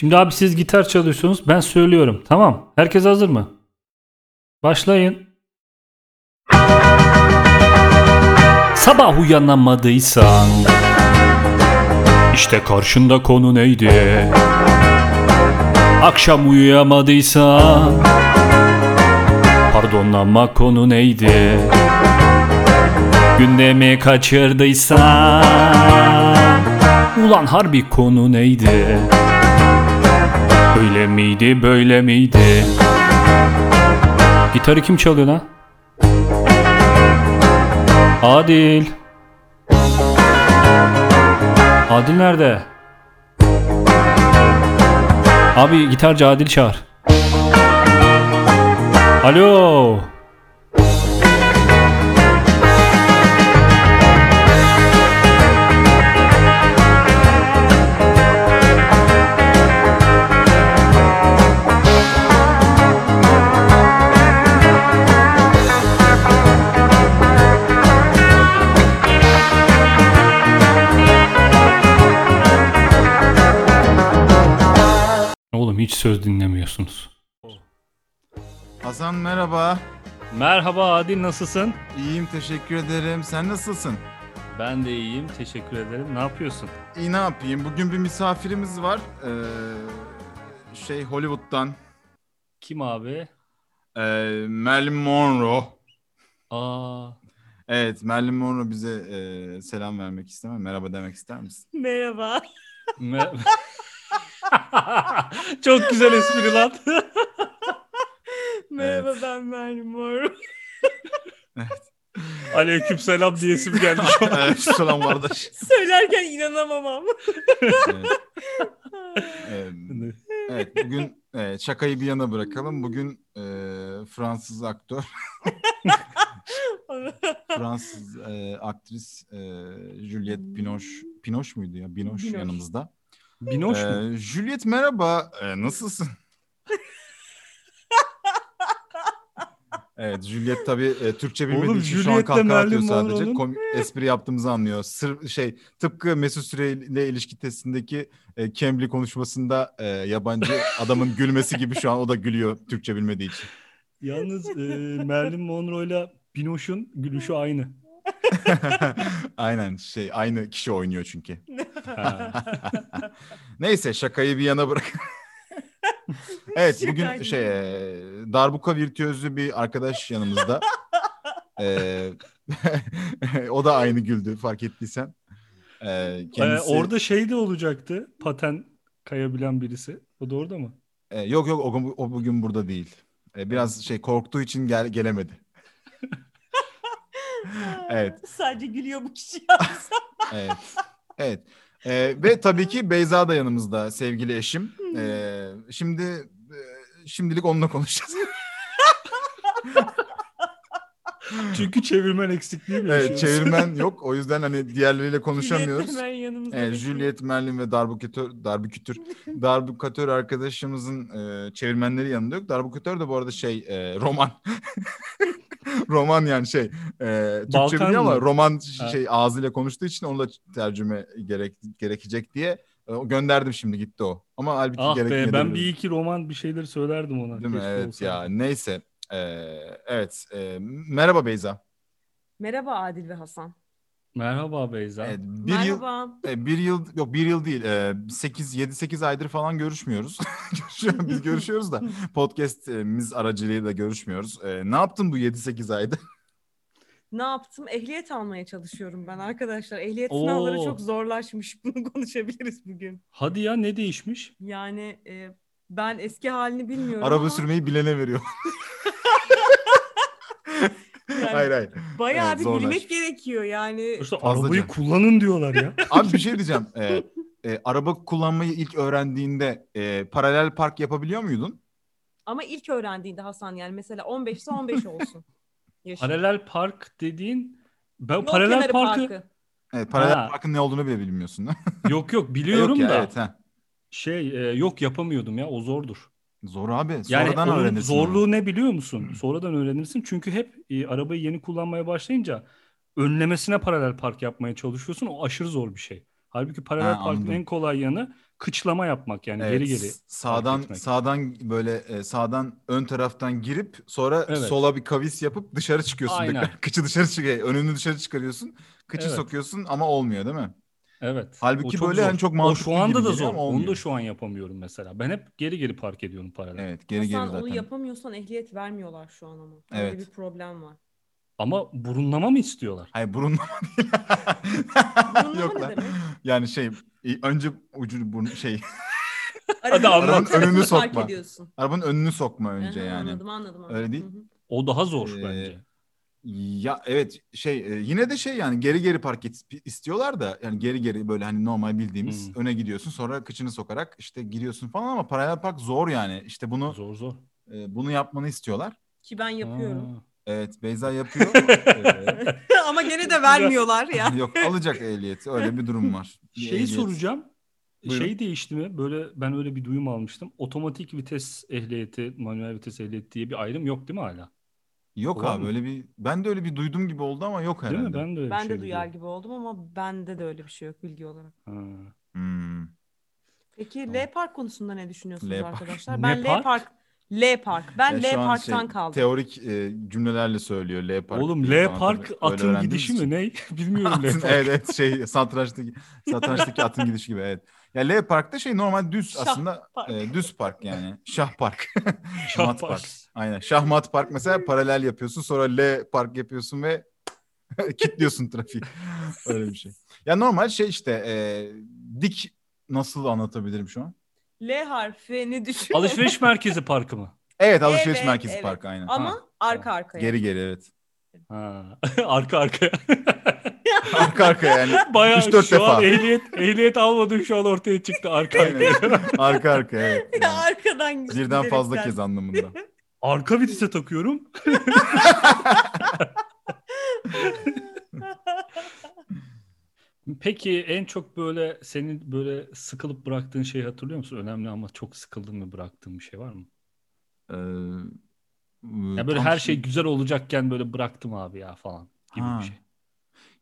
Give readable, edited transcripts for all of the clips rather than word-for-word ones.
Şimdi abi siz gitar çalıyorsunuz, ben söylüyorum. Tamam. Herkes hazır mı? Başlayın. Sabah uyanamadıysan işte karşında konu neydi? Akşam uyuyamadıysan pardon ama konu neydi? Gündemi kaçırdıysan ulan harbi konu neydi? Öyle miydi, böyle miydi? Gitarı kim çalıyor lan? Adil. Adil nerede? Abi gitarcı Adil çağır. Alo. Hiç söz dinlemiyorsunuz. Hasan merhaba. Merhaba Adil, nasılsın? İyiyim teşekkür ederim. Sen nasılsın? Ben de iyiyim teşekkür ederim. Ne yapıyorsun? İyi ne yapayım? Bugün bir misafirimiz var. Hollywood'dan. Kim abi? Marilyn Monroe. Aa. Evet, Marilyn Monroe bize selam vermek ister mi? Merhaba demek ister misin? Merhaba. Çok güzel espri lan. Merhaba evet. Ben Marilyn Monroe. Evet. Aleyküm selam diyesim geldi. Selam kardeş. Söylerken inanamam. Evet, bugün şakayı bir yana bırakalım. Bugün Fransız aktör. Fransız aktris Juliette Binoche muydu ya? Binoche yanımızda. Binoche mu? Juliette merhaba. Nasılsın? Evet, Juliette tabii Türkçe bilmediği için şu an kahkaha atıyor sadece. Espri yaptığımızı anlıyor. Tıpkı Mesut Süre'yle ilişki testindeki Cambly konuşmasında yabancı adamın gülmesi gibi şu an o da gülüyor Türkçe bilmediği için. Yalnız Marilyn Monroe'yla Binoche'un gülüşü aynı. Aynen aynı kişi oynuyor çünkü. Neyse şakayı bir yana bırak. Evet bugün darbuka virtüözü bir arkadaş yanımızda. O da aynı güldü fark ettiysen. Orada de olacaktı. Paten kayabilen birisi. O da orada mı? Yok o bugün burada değil. Biraz korktuğu için gelemedi. Evet. Sadece gülüyor bu kişi. Evet. Evet. Ve tabii ki Beyza da yanımızda sevgili eşim. Şimdilik onunla konuşacağız. Çünkü çevirmen eksikliği mi? Evet, çevirmen yok. O yüzden diğerleriyle konuşamıyoruz. Juliette, Merlin ve darbukatör arkadaşımızın çevirmenleri yanında yok. Darbukatör de bu arada roman. Roman Türkçe biliyor ama roman ağzıyla konuştuğu için onunla tercüme gerekecek diye gönderdim, şimdi gitti o. Ama halbuki gerekmedi. Ben bir iki roman bir şeyler söylerdim ona. Değil mi? Evet olsa. Ya neyse. Evet. Merhaba Beyza. Merhaba Adil ve Hasan. Merhaba Beyza. Evet, bir yıl değil. 7-8 aydır falan görüşmüyoruz. Biz görüşüyoruz da podcast'imiz aracılığıyla görüşmüyoruz. Ne yaptın bu 7-8 ayda? Ne yaptım? Ehliyet almaya çalışıyorum ben arkadaşlar. Ehliyet sınavları çok zorlaşmış. Bunu konuşabiliriz bugün. Hadi ya, ne değişmiş? Yani ben eski halini bilmiyorum. Araba sürmeyi bilene veriyor. Yani hayır. Bayağı bir bilmek gerekiyor yani. İşte arabayı kullanın diyorlar ya. Abi bir şey diyeceğim. Araba kullanmayı ilk öğrendiğinde paralel park yapabiliyor muydun? Ama ilk öğrendiğinde Hasan, yani mesela 15'se 15 olsun. Paralel park dediğin... Ben paralel parkı... Evet, paralel parkın ne olduğunu bile bilmiyorsun. Yok biliyorum yok ya, da. Evet, yok yapamıyordum ya, o zordur. Zor abi. Sonradan öğrenirsin. Zorluğu ne biliyor musun? Sonradan öğrenirsin. Çünkü hep arabayı yeni kullanmaya başlayınca önlemesine paralel park yapmaya çalışıyorsun. O aşırı zor bir şey. Halbuki paralel parkın en kolay yanı kıçlama yapmak yani, evet, geri sağdan ön taraftan girip sonra sola bir kavis yapıp dışarı çıkıyorsun. Aynen. Kıçı dışarı çıkıyor. Önünü dışarı çıkarıyorsun. Kıçı sokuyorsun ama olmuyor değil mi? Evet. Halbuki böyle yani çok mantıklı. O şu anda da zor. Onu da şu an yapamıyorum mesela. Ben hep geri park ediyorum paralel. Evet, geri zaten. Onu yapamıyorsan ehliyet vermiyorlar şu an ama. Evet. Böyle bir problem var. Ama burunlama mı istiyorlar? Hayır, burunlama değil. Burunlama ne demek? Yani önce ucunu arabanın önünü sokma. Arabanın önünü sokma önce yani. Anladım. Öyle değil. O daha zor bence. Ya evet yine de yani geri park istiyorlar da yani geri böyle hani normal bildiğimiz öne gidiyorsun sonra kıçını sokarak giriyorsun falan ama paralel park zor yani. İşte bunu zor. Bunu yapmanı istiyorlar. Ki ben yapıyorum. Evet, Beyza yapıyor. Ama gene de vermiyorlar ya. Yok, alacak ehliyeti. Öyle bir durum var. Soracağım. Buyurun. Değişti mi? Böyle ben öyle bir duyum almıştım. Otomatik vites ehliyeti, manuel vites ehliyeti diye bir ayrım yok değil mi hala? Yok abi, öyle bir ben de öyle bir duydum gibi oldu ama yok herhalde. Değil mi? Ben de öyle duyar gibi oldum ama bende de öyle bir şey yok bilgi olarak. Peki L-Park konusunda ne düşünüyorsunuz arkadaşlar? Ben L-Park. Ben yani L-Park'tan kaldım. Teorik cümlelerle söylüyor L-Park. Oğlum L-Park atın gidişi mi? Ne? Bilmiyorum L-Park. Evet satrançtaki atın gidişi gibi evet. Ya L-Park'ta normal düz aslında düz park yani. Şah park. Şahmat park. Aynen. Şahmat park mesela paralel yapıyorsun sonra L-Park yapıyorsun ve kilitliyorsun trafiği. Öyle bir şey. Ya normal dik nasıl anlatabilirim şu an? L harfini düşün. Alışveriş merkezi parkı mı? Evet, alışveriş merkezi parkı aynen. Ama arka arkaya. Geri evet. Ha. Arka arkaya. Arka arkaya yani. Bayağı 3-4 şu defa. An ehliyet almadım şu an ortaya çıktı arka arkaya. Arka arkaya evet. Yani. Ya arkadan gidiyor. Birden fazla kez anlamında. Arka vitese takıyorum. Peki en çok böyle senin böyle sıkılıp bıraktığın şeyi hatırlıyor musun? Önemli ama çok sıkıldın ve bıraktığın bir şey var mı? Ya böyle her şey güzel olacakken böyle bıraktım abi ya falan gibi bir şey.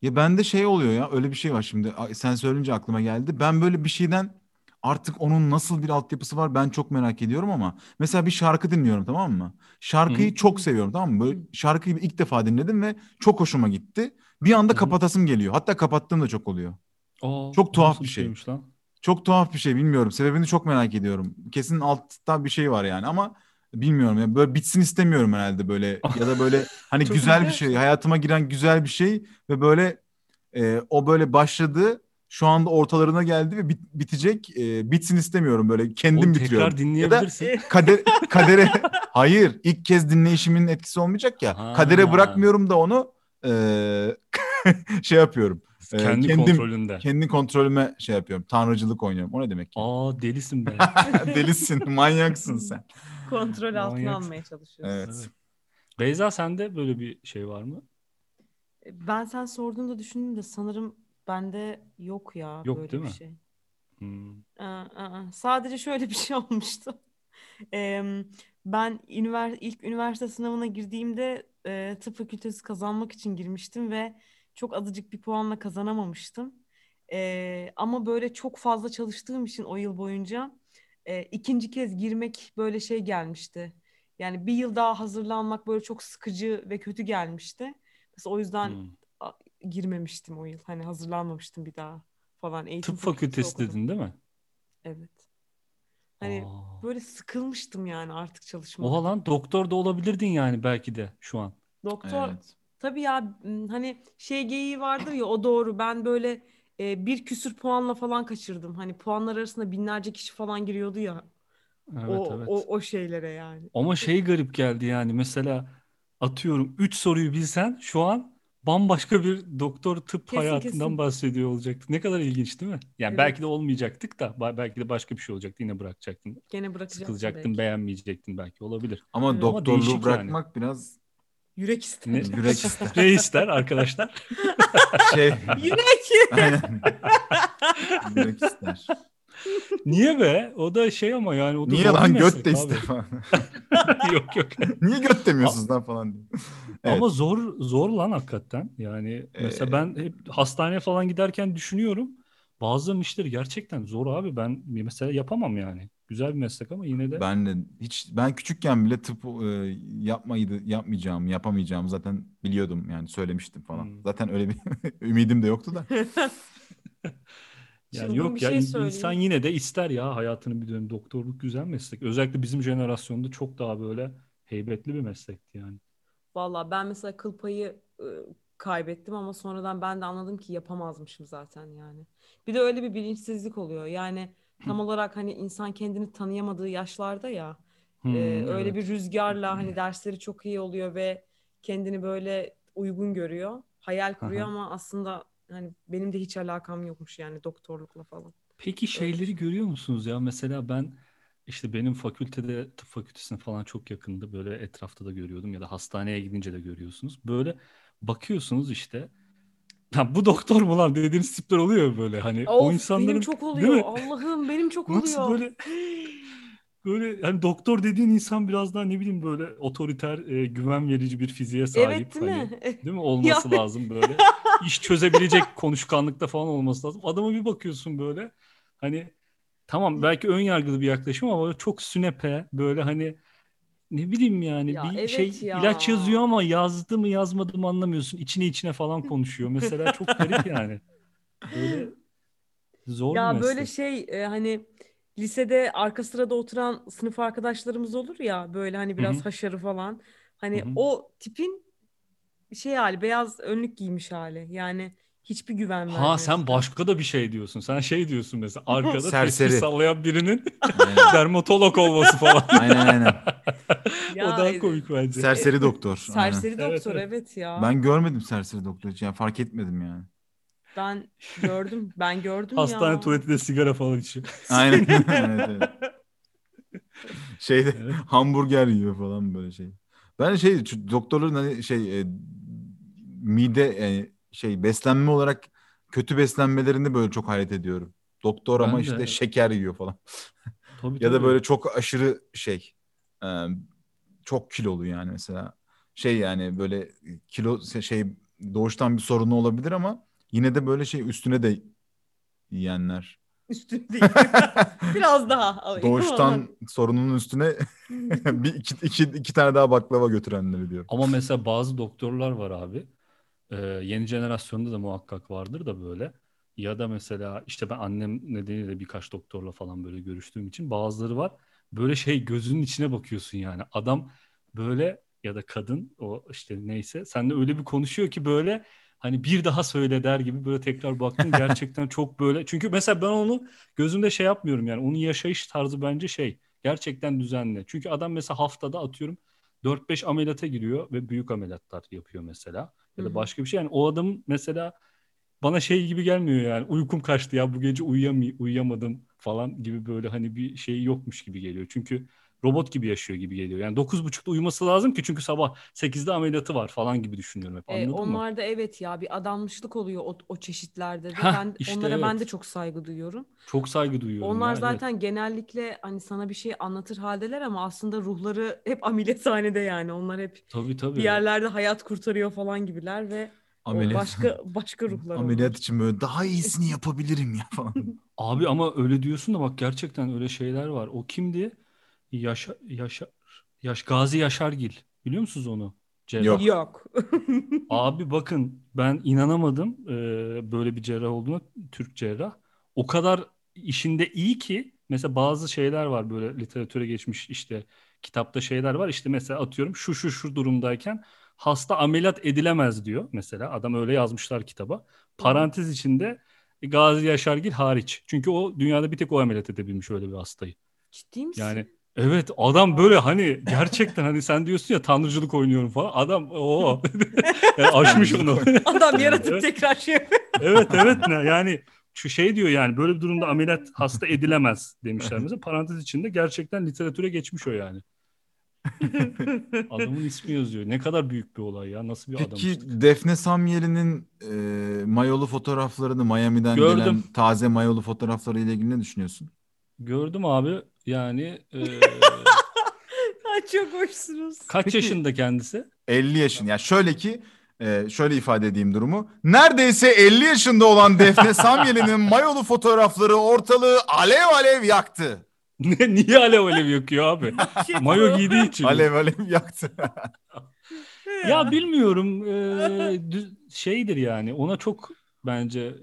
Ya bende oluyor ya öyle bir şey var şimdi. Sen söyleyince aklıma geldi. Ben böyle bir şeyden artık onun nasıl bir altyapısı var ben çok merak ediyorum ama. Mesela bir şarkı dinliyorum tamam mı? Şarkıyı çok seviyorum tamam mı? Böyle şarkıyı ilk defa dinledim ve çok hoşuma gitti. Bir anda kapatasım geliyor. Hatta kapattığım da çok oluyor. Çok tuhaf bir şey. Çok tuhaf bir şey bilmiyorum. Sebebini çok merak ediyorum. Kesin altta bir şey var yani ama bilmiyorum. Yani böyle bitsin istemiyorum herhalde böyle. Ya da böyle hani güzel bir şey. Hayatıma giren güzel bir şey ve böyle o böyle başladı. Şu anda ortalarına geldi ve bitecek. Bitsin istemiyorum böyle. Kendim bitiriyorum. Tekrar dinleyebilirsin. Ya da kadere hayır. İlk kez dinleyişimin etkisi olmayacak ya. Kadere bırakmıyorum da onu. Yapıyorum. Kontrolünde. Kendi kontrolüme yapıyorum. Tanrıcılık oynuyorum. O ne demek ki? Delisin be. Delisin, manyaksın sen. Kontrol altına almaya çalışıyorsun. Evet. Beyza sende böyle bir şey var mı? Ben sen sorduğunda düşündüm de sanırım bende yok ya böyle değil bir mi? Şey. Sadece şöyle bir şey olmuştu. Ben ilk üniversite sınavına girdiğimde tıp fakültesi kazanmak için girmiştim ve çok azıcık bir puanla kazanamamıştım. Ama böyle çok fazla çalıştığım için o yıl boyunca ikinci kez girmek böyle gelmişti. Yani bir yıl daha hazırlanmak böyle çok sıkıcı ve kötü gelmişti. Mesela o yüzden girmemiştim o yıl. Hani hazırlanmamıştım bir daha falan. Eğitim tıp fakültesi dedin değil mi? Evet. Hani böyle sıkılmıştım yani artık çalışmaya. Oha lan, doktor da olabilirdin yani belki de şu an. Doktor tabii ya, hani geyiği vardır ya, o doğru. Ben böyle bir küsür puanla falan kaçırdım. Hani puanlar arasında binlerce kişi falan giriyordu ya. Evet. O şeylere yani. Ama garip geldi yani, mesela atıyorum 3 soruyu bilsen şu an bambaşka bir doktor tıp hayatından bahsediyor olacaktı. Ne kadar ilginç değil mi? Yani belki de olmayacaktık da belki de başka bir şey olacaktı. Yine bırakacaktın. Gene bırakacaktın. Sıkılacaktın, beğenmeyecektin belki. Olabilir. Ama doktorluğu bırakmak biraz yürek ister. Yürek ister. Ne ister arkadaşlar? Yürek. Aynen. Yürek ister. Niye be? O da ama yani. O da niye lan, göt de ister falan. Yok. Niye göt demiyorsunuz lan falan diye. Evet. Ama zor lan hakikaten. Yani mesela ben hep hastaneye falan giderken düşünüyorum. Bazı işleri gerçekten zor abi. Ben mesela yapamam yani. Güzel bir meslek ama yine de. Ben de hiç, ben küçükken bile tıp yapamayacağımı zaten biliyordum yani, söylemiştim falan. Zaten öyle bir ümidim de yoktu da. Yani çılgın yok ya, şey insan yine de ister ya hayatının bir dönemi. Doktorluk güzel meslek. Özellikle bizim jenerasyonda çok daha böyle heybetli bir meslekti yani. Vallahi ben mesela kıl payı kaybettim ama sonradan ben de anladım ki yapamazmışım zaten yani. Bir de öyle bir bilinçsizlik oluyor. Yani tam olarak hani insan kendini tanıyamadığı yaşlarda ya. Öyle bir rüzgarla hani dersleri çok iyi oluyor ve kendini böyle uygun görüyor. Hayal kuruyor ama aslında hani benim de hiç alakam yokmuş yani doktorlukla falan. Peki şeyleri görüyor musunuz ya? Mesela ben işte benim fakültede, tıp fakültesine falan çok yakındı. Böyle etrafta da görüyordum ya da hastaneye gidince de görüyorsunuz. Böyle bakıyorsunuz işte. Ya bu doktor mu lan dediğim tipler oluyor böyle hani. Of, o insanların benim çok oluyor. Allah'ım benim çok oluyor. Nasıl böyle? Böyle hani doktor dediğin insan biraz daha ne bileyim böyle otoriter, güven verici bir fiziğe sahip. Evet, değil hani, mi? Değil mi? Olması lazım böyle. İş çözebilecek konuşkanlıkta falan olması lazım. Adama bir bakıyorsun böyle. Hani tamam belki ön yargılı bir yaklaşım ama çok sünepe böyle hani ne bileyim yani ya bir evet şey ya. İlaç yazıyor ama yazdı mı yazmadı mı anlamıyorsun. İçine içine falan konuşuyor. Mesela çok garip yani. Böyle zor ya bir meslek. Ya böyle şey hani lisede arka sırada oturan sınıf arkadaşlarımız olur ya böyle hani biraz haşarı falan. Hani o tipin şey hali, beyaz önlük giymiş hali. Yani hiçbir güven vermiyor. Ha sen başka da bir şey diyorsun. Sen şey diyorsun mesela arkada terseri sallayan birinin dermatolog olması falan. Aynen aynen. O daha komik bence. Serseri doktor. Serseri doktor evet ya. Ben görmedim serseri doktor hiç. Yani fark etmedim yani. Ben gördüm. Ben gördüm ya. Hastane tuvaletinde sigara falan içiyor. Aynen. Evet. Şeyde hamburger yiyor falan böyle şey. Ben şey doktorların hani şey mide şey beslenme olarak kötü beslenmelerini böyle çok hayret ediyorum. Doktor ama işte şeker yiyor falan. Tabii, ya da böyle çok aşırı şey çok kilolu yani mesela. Şey yani böyle kilo şey doğuştan bir sorunu olabilir ama yine de böyle şey üstüne de yiyenler. Üstüne değil. Biraz daha. Doğuştan sorununun üstüne bir iki tane daha baklava götürenleri diyorum. Ama mesela bazı doktorlar var abi. Yeni jenerasyonda da muhakkak vardır da böyle. Ya da mesela işte ben annem nedeniyle birkaç doktorla falan böyle görüştüğüm için bazıları var. Böyle şey gözünün içine bakıyorsun yani. Adam böyle ya da kadın o işte neyse seninle öyle bir konuşuyor ki böyle hani bir daha söyle der gibi böyle tekrar baktım gerçekten çok böyle. Çünkü mesela ben onu gözümde şey yapmıyorum yani onun yaşayış tarzı bence şey gerçekten düzenli. Çünkü adam mesela haftada atıyorum 4-5 ameliyata giriyor ve büyük ameliyatlar yapıyor mesela ya da başka bir şey. Yani o adam mesela bana şey gibi gelmiyor yani uykum kaçtı ya bu gece uyuyamadım falan gibi böyle hani bir şey yokmuş gibi geliyor. Çünkü robot gibi yaşıyor gibi geliyor. Yani 9.30'da uyuması lazım ki çünkü sabah 8'de ameliyatı var falan gibi düşünüyorum hep. Anladın onlar mı? Da evet ya bir adanmışlık oluyor o çeşitlerde de. Ben, işte onlara ben de çok saygı duyuyorum. Çok saygı duyuyorum. Onlar yani zaten genellikle hani sana bir şey anlatır haldeler ama aslında ruhları hep ameliyathanede yani. Onlar hep tabii. bir yerlerde hayat kurtarıyor falan gibiler ve başka ruhlar ameliyat olur. için böyle daha iyisini yapabilirim ya falan. Abi ama öyle diyorsun da bak gerçekten öyle şeyler var. O kimdi? Gazi Yaşargil. Biliyor musunuz onu? Cerrah. Yok. Abi bakın ben inanamadım böyle bir cerrah olduğuna, Türk cerrah. O kadar işinde iyi ki mesela bazı şeyler var böyle literatüre geçmiş işte kitapta şeyler var. İşte mesela atıyorum şu durumdayken hasta ameliyat edilemez diyor mesela. Adam öyle yazmışlar kitaba. Parantez içinde Gazi Yaşargil hariç. Çünkü o dünyada bir tek o ameliyat edebilmiş öyle bir hastayı. Ciddi misin? Yani evet adam böyle hani gerçekten hani sen diyorsun ya tanrıcılık oynuyorum falan. Adam yani aşmış onu. Adam yaratıp tekrar şey yapıyor. Evet yani şu şey diyor yani böyle bir durumda ameliyat hasta edilemez demişler mesela. Parantez içinde gerçekten literatüre geçmiş o yani. Adamın ismi yazıyor. Ne kadar büyük bir olay ya. Nasıl bir adammış. Peki Defne Samyeli'nin mayolu fotoğraflarını Miami'den gelen taze mayolu fotoğraflarıyla ilgili ne düşünüyorsun? Gördüm abi. Yani çok hoşsunuz. Kaç yaşında kendisi? 50 yaşında. Yani şöyle ki şöyle ifade edeyim durumu. Neredeyse 50 yaşında olan Defne Samyeli'nin mayolu fotoğrafları ortalığı alev alev yaktı. Niye alev alev yakıyor abi? Mayo giydiği için. Alev alev yaktı. Ya bilmiyorum. Şeydir yani, ona çok bence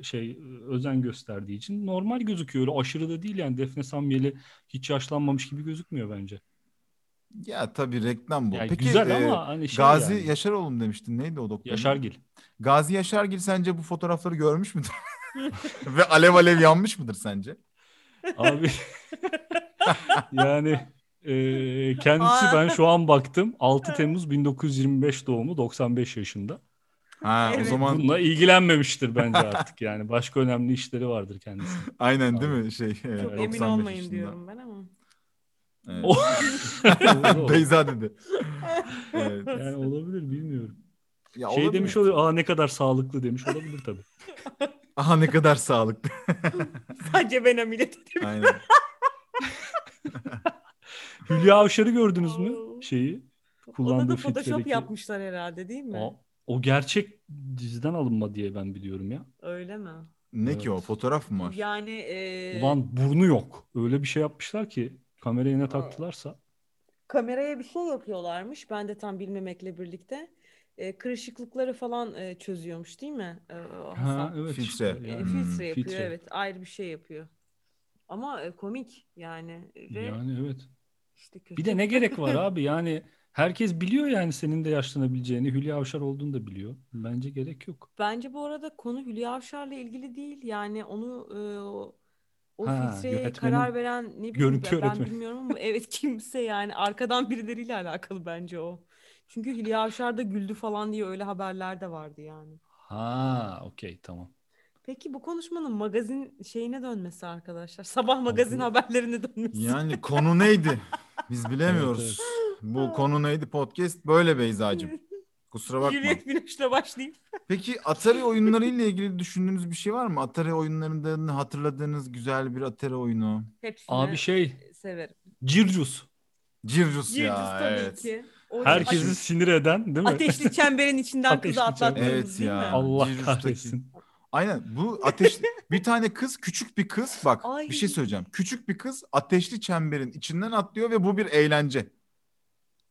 özen gösterdiği için normal gözüküyor. Öyle aşırı da değil yani. Defne Samyeli hiç yaşlanmamış gibi gözükmüyor bence. Ya tabii reklam bu. Yani peki, güzel ama hani Gazi yani. Yaşaroğlu demiştin. Neydi o doktor? Yaşargil. Gazi Yaşargil sence bu fotoğrafları görmüş müdür? Ve alev alev yanmış mıdır sence? Abi yani kendisi, ben şu an baktım, 6 Temmuz 1925 doğumlu, 95 yaşında. Ha, evet. O zaman bununla ilgilenmemiştir bence artık yani. Başka önemli işleri vardır kendisinin. Aynen abi. Değil mi? Çok emin olmayın yaşında. Diyorum ben ama. Evet. Beyza dedi. Evet. Yani olabilir, bilmiyorum. Ya olabilir. Demiş oluyor. Aa, ne kadar sağlıklı demiş olabilir tabii. Aha, ne kadar sağlıklı. Sadece ben ameliyat edeyim. Aynen. Hülya Avşar'ı gördünüz mü? Ona da Photoshop yapmışlar herhalde, değil mi? O gerçek diziden alınma diye ben biliyorum ya. Öyle mi? Ne evet. Ki o fotoğraf mı var? Yani ulan burnu yok. Öyle bir şey yapmışlar ki kameraya ne taktılarsa. Kameraya bir şey yapıyorlarmış. Ben de tam bilmemekle birlikte. Kırışıklıkları falan çözüyormuş değil mi? Ha, evet. Filtre. Filtre yapıyor, filtre. Evet. Ayrı bir şey yapıyor. Ama komik yani. Ve yani evet. İşte kötü. Bir de ne gerek var abi yani, herkes biliyor yani senin de yaşlanabileceğini, Hülya Avşar olduğunu da biliyor. Bence gerek yok. Bence bu arada konu Hülya Avşar'la ilgili değil yani, onu o filtreye karar veren ne bileyim ben bilmiyorum ama evet, kimse yani arkadan birileriyle alakalı bence o. Çünkü Hülya Avşar da güldü falan diye öyle haberler de vardı yani. Ha, okey, tamam. Peki bu konuşmanın magazin şeyine dönmesi arkadaşlar. Sabah magazin haberlerine dönmesi. Yani konu neydi? Biz bilemiyoruz. Evet. Bu konu neydi podcast? Böyle Beyza'cığım. Kusura bakma. Juliette Binoche'la başlayayım. Peki Atari oyunlarıyla ilgili düşündüğünüz bir şey var mı? Atari oyunlarından hatırladığınız güzel bir Atari oyunu. Hepsini abi severim. Circus ya, tabii evet. Ki. Herkesi sinir eden, değil mi? Ateşli çemberin içinden kızı atlattınız, evet değil ya. Mi? Allah kahretsin. Aynen, bu ateşli bir tane kız, küçük bir kız, bak bir şey söyleyeceğim. Küçük bir kız ateşli çemberin içinden atlıyor ve bu bir eğlence.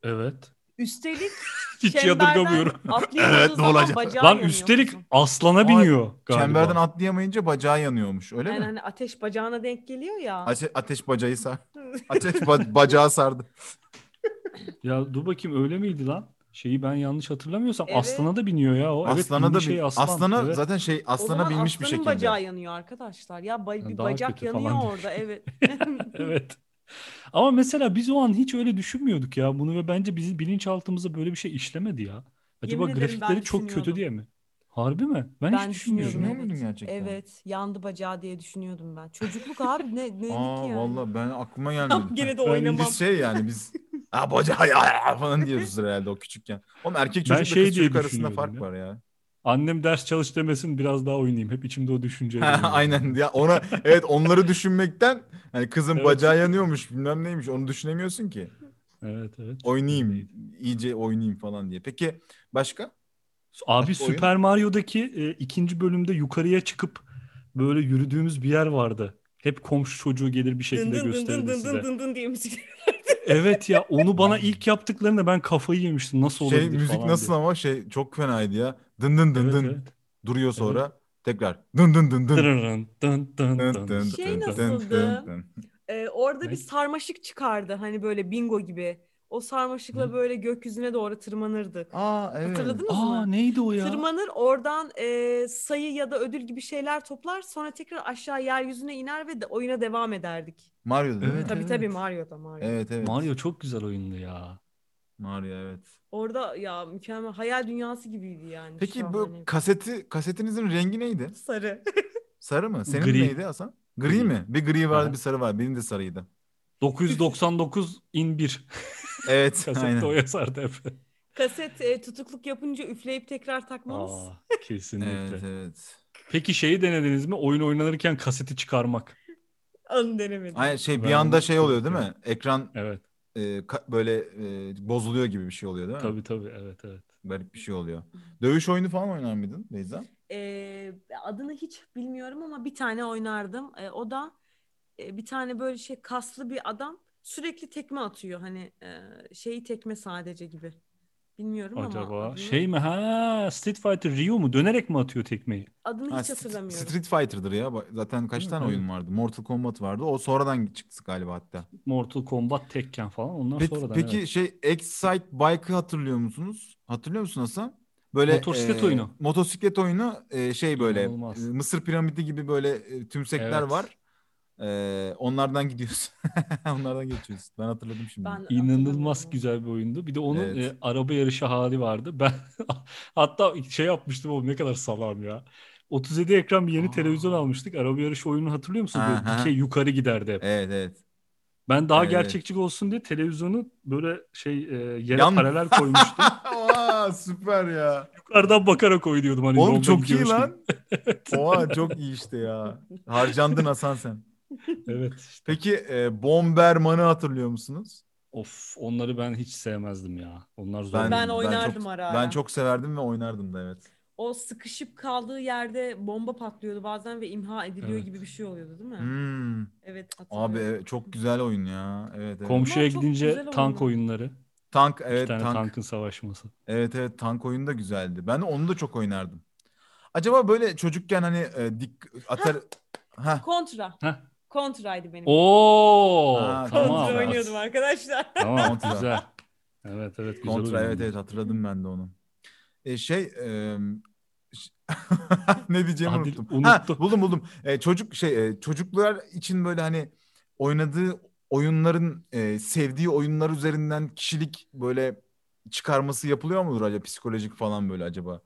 Evet. Üstelik hiç yadırgamıyorum. Evet, ne olacak? Lan üstelik aslana biniyor galiba. Çemberden atlayamayınca bacağı yanıyormuş, öyle mi? Yani ateş bacağına denk geliyor ya. Ateş bacağı sardı. Ateş bacağı sardı. Ya dur bakayım, öyle miydi lan? Ben yanlış hatırlamıyorsam evet. Aslana da biniyor ya o. Aslana evet, da aslan. Aslana evet. Zaten aslana binmiş bir şekilde. O zaman aslanın bacağı yanıyor arkadaşlar. Ya bir bacak yanıyor orada evet. Evet. Ama mesela biz o an hiç öyle düşünmüyorduk ya bunu ve bence bizim bilinçaltımıza böyle bir şey işlemedi ya. Acaba grafikleri çok kötü diye mi? Harbi mi? Ben hiç düşünmüyordum. Gerçekten. Evet, yandı bacağı diye düşünüyordum ben. Çocukluk abi neydi ki yani? Vallahi ben aklıma gelmedi. Gene de oynamam. Biz biz bacağı ya falan diyoruz herhalde o küçükken. Oğlum erkek çocukla kız çocuk arasında fark var ya. Annem ders çalış demesin, biraz daha oynayayım. Hep içimde o düşünce. Aynen ya, onları düşünmekten hani kızın bacağı yanıyormuş bilmem neymiş, onu düşünemiyorsun ki. Evet. Oynayayım, iyice oynayayım falan diye. Peki başka? Abi Super Mario'daki ikinci bölümde yukarıya çıkıp böyle yürüdüğümüz bir yer vardı. Hep komşu çocuğu gelir bir şekilde gösterirdi size. Dın dın diye müzik. Evet ya, onu bana ilk yaptıklarında ben kafayı yemiştim. Nasıl olabilir falan. Müzik nasıl diye. Ama çok fenaydı ya. Dın dın dın dın. Evet. Duruyor sonra tekrar. Dın dın dın dın. Dın dın dın dın. Nasıldı? Orada bir sarmaşık çıkardı. Hani böyle bingo gibi. O sarmaşıkla böyle gökyüzüne doğru tırmanırdık. Evet. Hatırladınız mı? Neydi o ya? Tırmanır, oradan sayı ya da ödül gibi şeyler toplar. Sonra tekrar aşağı yeryüzüne iner ve oyuna devam ederdik. Mario'da evet. Tabii Mario'da. Evet. Mario çok güzel oyundu ya. Mario evet. Orada ya mükemmel, hayal dünyası gibiydi yani. Peki bu kasetinizin rengi neydi? Sarı. Sarı mı? Senin gri. Neydi Hasan? Gri mi? Bir gri vardı, bir sarı vardı. Benim de sarıydı. 999-1. Evet. Kasette o yazardı hep. Kaset tutukluk yapınca üfleyip tekrar takmamız. Kesinlikle. Evet. Peki denediniz mi? Oyun oynanırken kaseti çıkarmak. Onu denemedim. Aynen bir anda oluyor değil mi? Ekran böyle bozuluyor gibi bir şey oluyor değil mi? Tabii evet. Garip bir şey oluyor. Dövüş oyunu falan oynar mıydın Beyza? Adını hiç bilmiyorum ama bir tane oynardım. O da bir tane böyle şey kaslı bir adam sürekli tekme atıyor. Hani şeyi tekme sadece gibi. Bilmiyorum acaba ama. Acaba şey mi? Ha, Street Fighter Ryu mu? Dönerek mi atıyor tekmeyi? Adını hiç hatırlamıyorum. Street Fighter'dır ya. Zaten kaç tane oyun vardı? Mortal Kombat vardı. O sonradan çıktı galiba hatta. Mortal Kombat, Tekken falan ondan sonradan. Peki evet. Şey Excite Bike'ı hatırlıyor musunuz? Hatırlıyor musun Hasan? Böyle motosiklet oyunu. Motosiklet oyunu şey böyle olmaz. Mısır piramidi gibi böyle tümsekler evet. Var. Onlardan gidiyorsun. Onlardan geçiyorsun. Ben hatırladım şimdi. İnanılmaz güzel bir oyundu. Bir de onun evet. Araba yarışı hali vardı. Ben hatta şey yapmıştım oğlum, ne kadar salam ya. 37 ekran bir yeni televizyon almıştık. Araba yarışı oyununu hatırlıyor musun? Böyle dikey yukarı giderdi hep. Evet evet. Ben daha gerçekçi olsun diye televizyonu böyle şey yere paralel koymuştum. Aa süper ya. Yukarıdan bakarak oynuyordum hani. Oğlum çok iyi lan. Oha çok iyi işte ya. Harcandın Hasan sen. Evet. İşte. Peki Bomberman'ı hatırlıyor musunuz? Of, onları ben hiç sevmezdim ya. Onlar zor. Ben oynardım ara ara. Ben çok severdim ve oynardım da evet. O sıkışıp kaldığı yerde bomba patlıyordu bazen ve imha ediliyor evet. Gibi bir şey oluyordu değil mi? Hmm. Evet. Abi çok güzel oyun ya. Evet. Evet. Komşuya gidince tank oyunları. Tank evet. Bir tane tankın savaşması. Evet evet, tank oyunu da güzeldi. Ben onu da çok oynardım. Acaba böyle çocukken hani Atari... Ha. Contra. Ha. Contra'ydı benim. Oo! Ha, tamam. Contra oynuyordum arkadaşlar. Tamam, güzel. Evet evet, güzel. Contra evet evet, hatırladım ben de onu. Ne diyeceğimi unuttum. Ha, buldum. Çocuklar için böyle hani oynadığı oyunların sevdiği oyunlar üzerinden kişilik böyle çıkarması yapılıyor mudur acaba, psikolojik falan böyle acaba?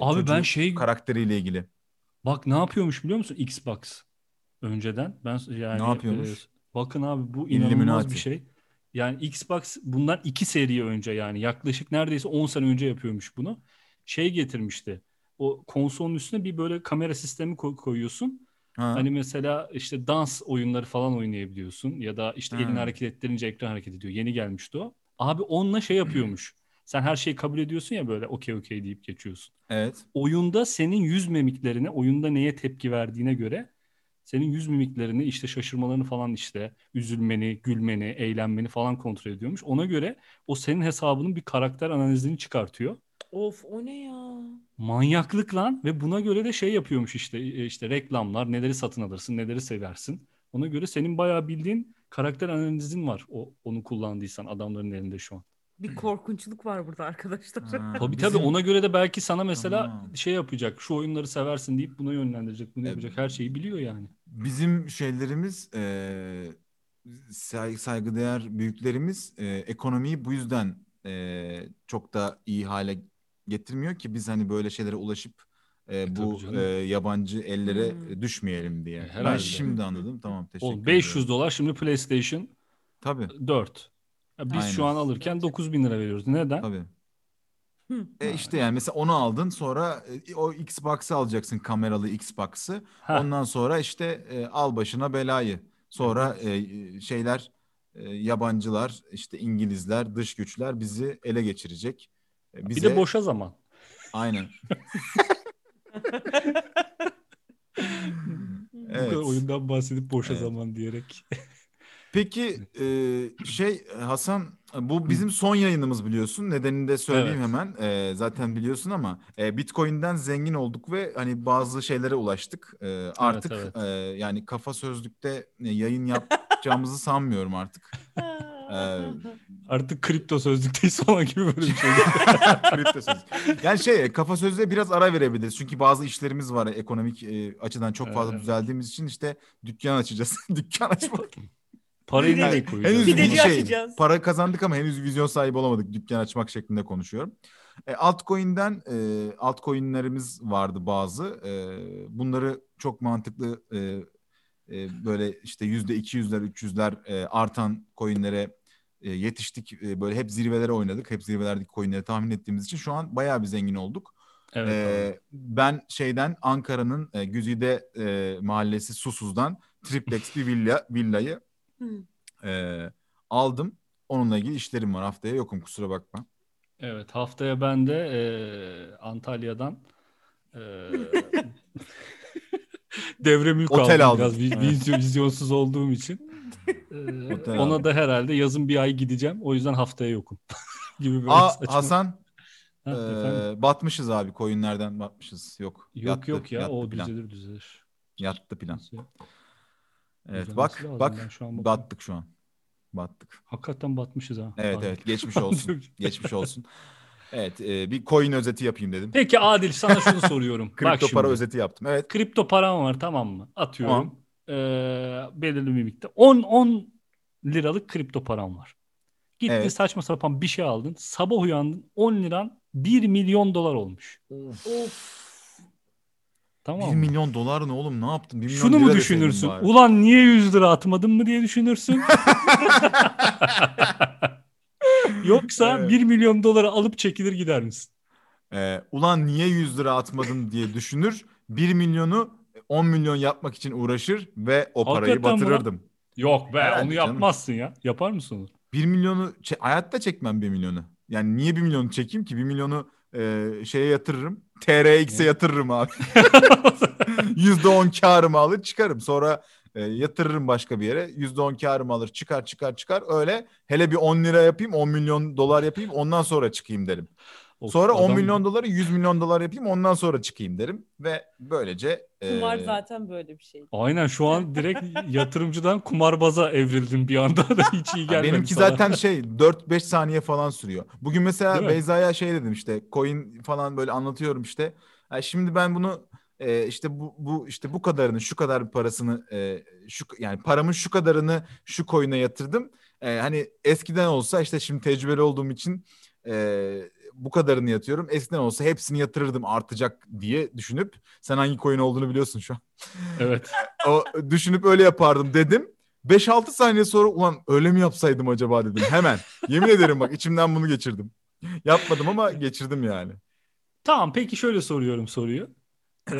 Abi ben karakteriyle ilgili. Bak ne yapıyormuş biliyor musun Xbox önceden? Ben yani ne yapıyormuş? Bakın abi bu inanılmaz bir şey. Yani Xbox bundan 2 seri önce yani yaklaşık neredeyse 10 sene önce yapıyormuş bunu. Şey getirmişti. O konsolun üstüne bir böyle kamera sistemi koyuyorsun. Ha. Hani mesela işte dans oyunları falan oynayabiliyorsun. Ya da işte elini hareket ettirince ekran hareket ediyor. Yeni gelmişti o. Abi onunla şey yapıyormuş. Sen her şeyi kabul ediyorsun ya böyle okey deyip geçiyorsun. Evet. Oyunda senin yüz mimiklerine, oyunda neye tepki verdiğine göre senin yüz mimiklerini, işte şaşırmalarını falan, işte üzülmeni, gülmeni, eğlenmeni falan kontrol ediyormuş. Ona göre o senin hesabının bir karakter analizini çıkartıyor. Of, o ne ya? Manyaklık lan. Ve buna göre de şey yapıyormuş işte reklamlar, neleri satın alırsın, neleri seversin. Ona göre senin bayağı bildiğin karakter analizin var. Onu kullandıysan adamların elinde şu an. Bir korkunçluk var burada arkadaşlar. Tabii ona göre de belki sana mesela şey yapacak. Şu oyunları seversin deyip buna yönlendirecek. Bunu yapacak, her şeyi biliyor yani. Bizim şeylerimiz saygıdeğer büyüklerimiz ekonomiyi bu yüzden çok da iyi hale getirmiyor ki biz hani böyle şeylere ulaşıp bu yabancı ellere düşmeyelim diye. Ben şimdi anladım. Tamam, teşekkür ederim. $500 şimdi PlayStation tabii. 4. Biz aynen. Şu an alırken 9.000 lira veriyoruz. Neden? Tabii. İşte yani mesela onu aldın, sonra o Xbox'ı alacaksın, kameralı Xbox'ı. Ha. Ondan sonra işte al başına belayı. Sonra şeyler, yabancılar, işte İngilizler, dış güçler bizi ele geçirecek. Bir de boşa zaman. Aynen. Evet. Bu oyundan bahsedip boşa zaman diyerek... Peki Hasan, bu bizim son yayınımız biliyorsun. Nedenini de söyleyeyim hemen. Zaten biliyorsun ama Bitcoin'den zengin olduk ve hani bazı şeylere ulaştık. Artık yani Kafa Sözlük'te yayın yapacağımızı sanmıyorum artık. Artık kripto sözlükteyiz falan gibi böyle bir şey. Kripto sözlük. Yani Kafa Sözlüğe biraz ara verebiliriz. Çünkü bazı işlerimiz var ekonomik açıdan çok fazla düzeldiğimiz için işte dükkan açacağız. Dükkan açmak. Parayı nereye koyuyoruz? Para kazandık ama henüz vizyon sahibi olamadık. Dükkan açmak şeklinde konuşuyorum. Altcoin'den altcoin'lerimiz vardı bazı. Bunları çok mantıklı böyle işte %200'ler, 300'ler artan coin'lere yetiştik. Böyle hep zirvelere oynadık. Hep zirvelerdeki coin'leri tahmin ettiğimiz için şu an bayağı bir zengin olduk. Evet, ben Ankara'nın Güzide mahallesi Susuz'dan triplex bir villayı aldım. Onunla ilgili işlerim var. Haftaya yokum, kusura bakma. Evet, haftaya ben de Antalya'dan devremülk otel aldım. Biraz vizyonsuz olduğum için. Ona da herhalde yazın bir ay gideceğim. O yüzden haftaya yokum. gibi böyle saçma. Hasan, batmışız abi, koyunlardan batmışız. Yok. Yok yattı, yok ya, o plan. düzelir. Yattı plan. Evet, düzelmesi bak şu an battık şu an. Battık. Hakikaten batmışız ha. Evet Adil. Evet, geçmiş olsun. Geçmiş olsun. Evet, bir coin özeti yapayım dedim. Peki Adil, sana şunu soruyorum. Kripto para özeti yaptım. Evet. Kripto param var, tamam mı? Atıyorum. Tamam. Belirli bir miktar. 10 liralık kripto param var. Gitti, evet. Saçma sapan bir şey aldın. Sabah uyandın, 10 liran 1 milyon dolar olmuş. Of. Tamam. 1 milyon dolar ne oğlum, ne yaptın? Şunu mu düşünürsün? Ulan niye 100 lira atmadın mı diye düşünürsün. Yoksa evet. 1 milyon doları alıp çekilir gider misin? Ulan niye 100 lira atmadın diye düşünür. 1 milyonu 10 milyon yapmak için uğraşır ve o parayı hakikaten batırırdım. Mı? Yok be yani, onu yapmazsın canım. Ya. Yapar mısın onu? 1 milyonu hayatta çekmem 1 milyonu. Yani niye 1 milyonu çekeyim ki? 1 milyonu şeye yatırırım. TRX'e yatırırım abi. %10 karımı alır çıkarım. Sonra yatırırım başka bir yere. %10 karımı alır çıkar. Öyle hele bir 10 lira yapayım, 10 milyon dolar yapayım, ondan sonra çıkayım derim. Sonra 10 milyon doları 100 milyon dolar yapayım, ondan sonra çıkayım derim. Ve böylece... Kumar zaten böyle bir şey. Aynen, şu an direkt yatırımcıdan kumarbaza evrildim bir anda. Hiç iyi gelmedi. Benimki sana zaten 4-5 saniye falan sürüyor. Bugün mesela Beyza'ya dedim, coin falan böyle anlatıyorum . Yani şimdi ben bunu bu kadarını, şu kadar parasını yani paramın şu kadarını şu coin'e yatırdım. Hani eskiden olsa şimdi tecrübeli olduğum için bu kadarını yatıyorum. Eskiden olsa hepsini yatırırdım artacak diye düşünüp, sen hangi coin olduğunu biliyorsun şu an. Evet. O düşünüp öyle yapardım dedim. 5-6 saniye sonra ulan öyle mi yapsaydım acaba dedim hemen. Yemin ederim bak, içimden bunu geçirdim. Yapmadım ama geçirdim yani. Tamam, peki şöyle soruyorum soruyu. 10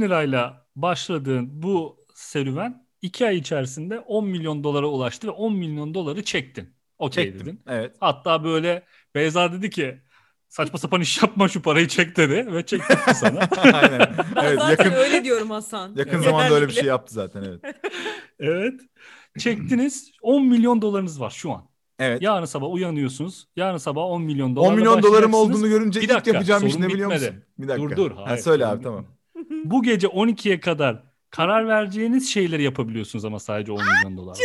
lirayla başladığın bu serüven 2 ay içerisinde 10 milyon dolara ulaştı ve 10 milyon doları çektin. Okey dedin. Evet. Hatta böyle Beyza dedi ki saçma sapan iş yapma, şu parayı çek dedi ve çekti sana. Aynen. Evet, zaten öyle diyorum Hasan. Yakın zamanda öyle bir şey yaptı zaten, evet. Evet. Çektiniz, 10 milyon dolarınız var şu an. Evet. Yarın sabah uyanıyorsunuz. Yarın sabah 10 milyon dolarla başlayacaksınız. 10 milyon dolarım olduğunu görünce bir dakika, ilk yapacağım iş ne biliyor musun? Bir dakika. Dur. Hayır, söyle abi, tamam. Bu gece 12'ye kadar karar vereceğiniz şeyleri yapabiliyorsunuz ama sadece 10 milyon dolar.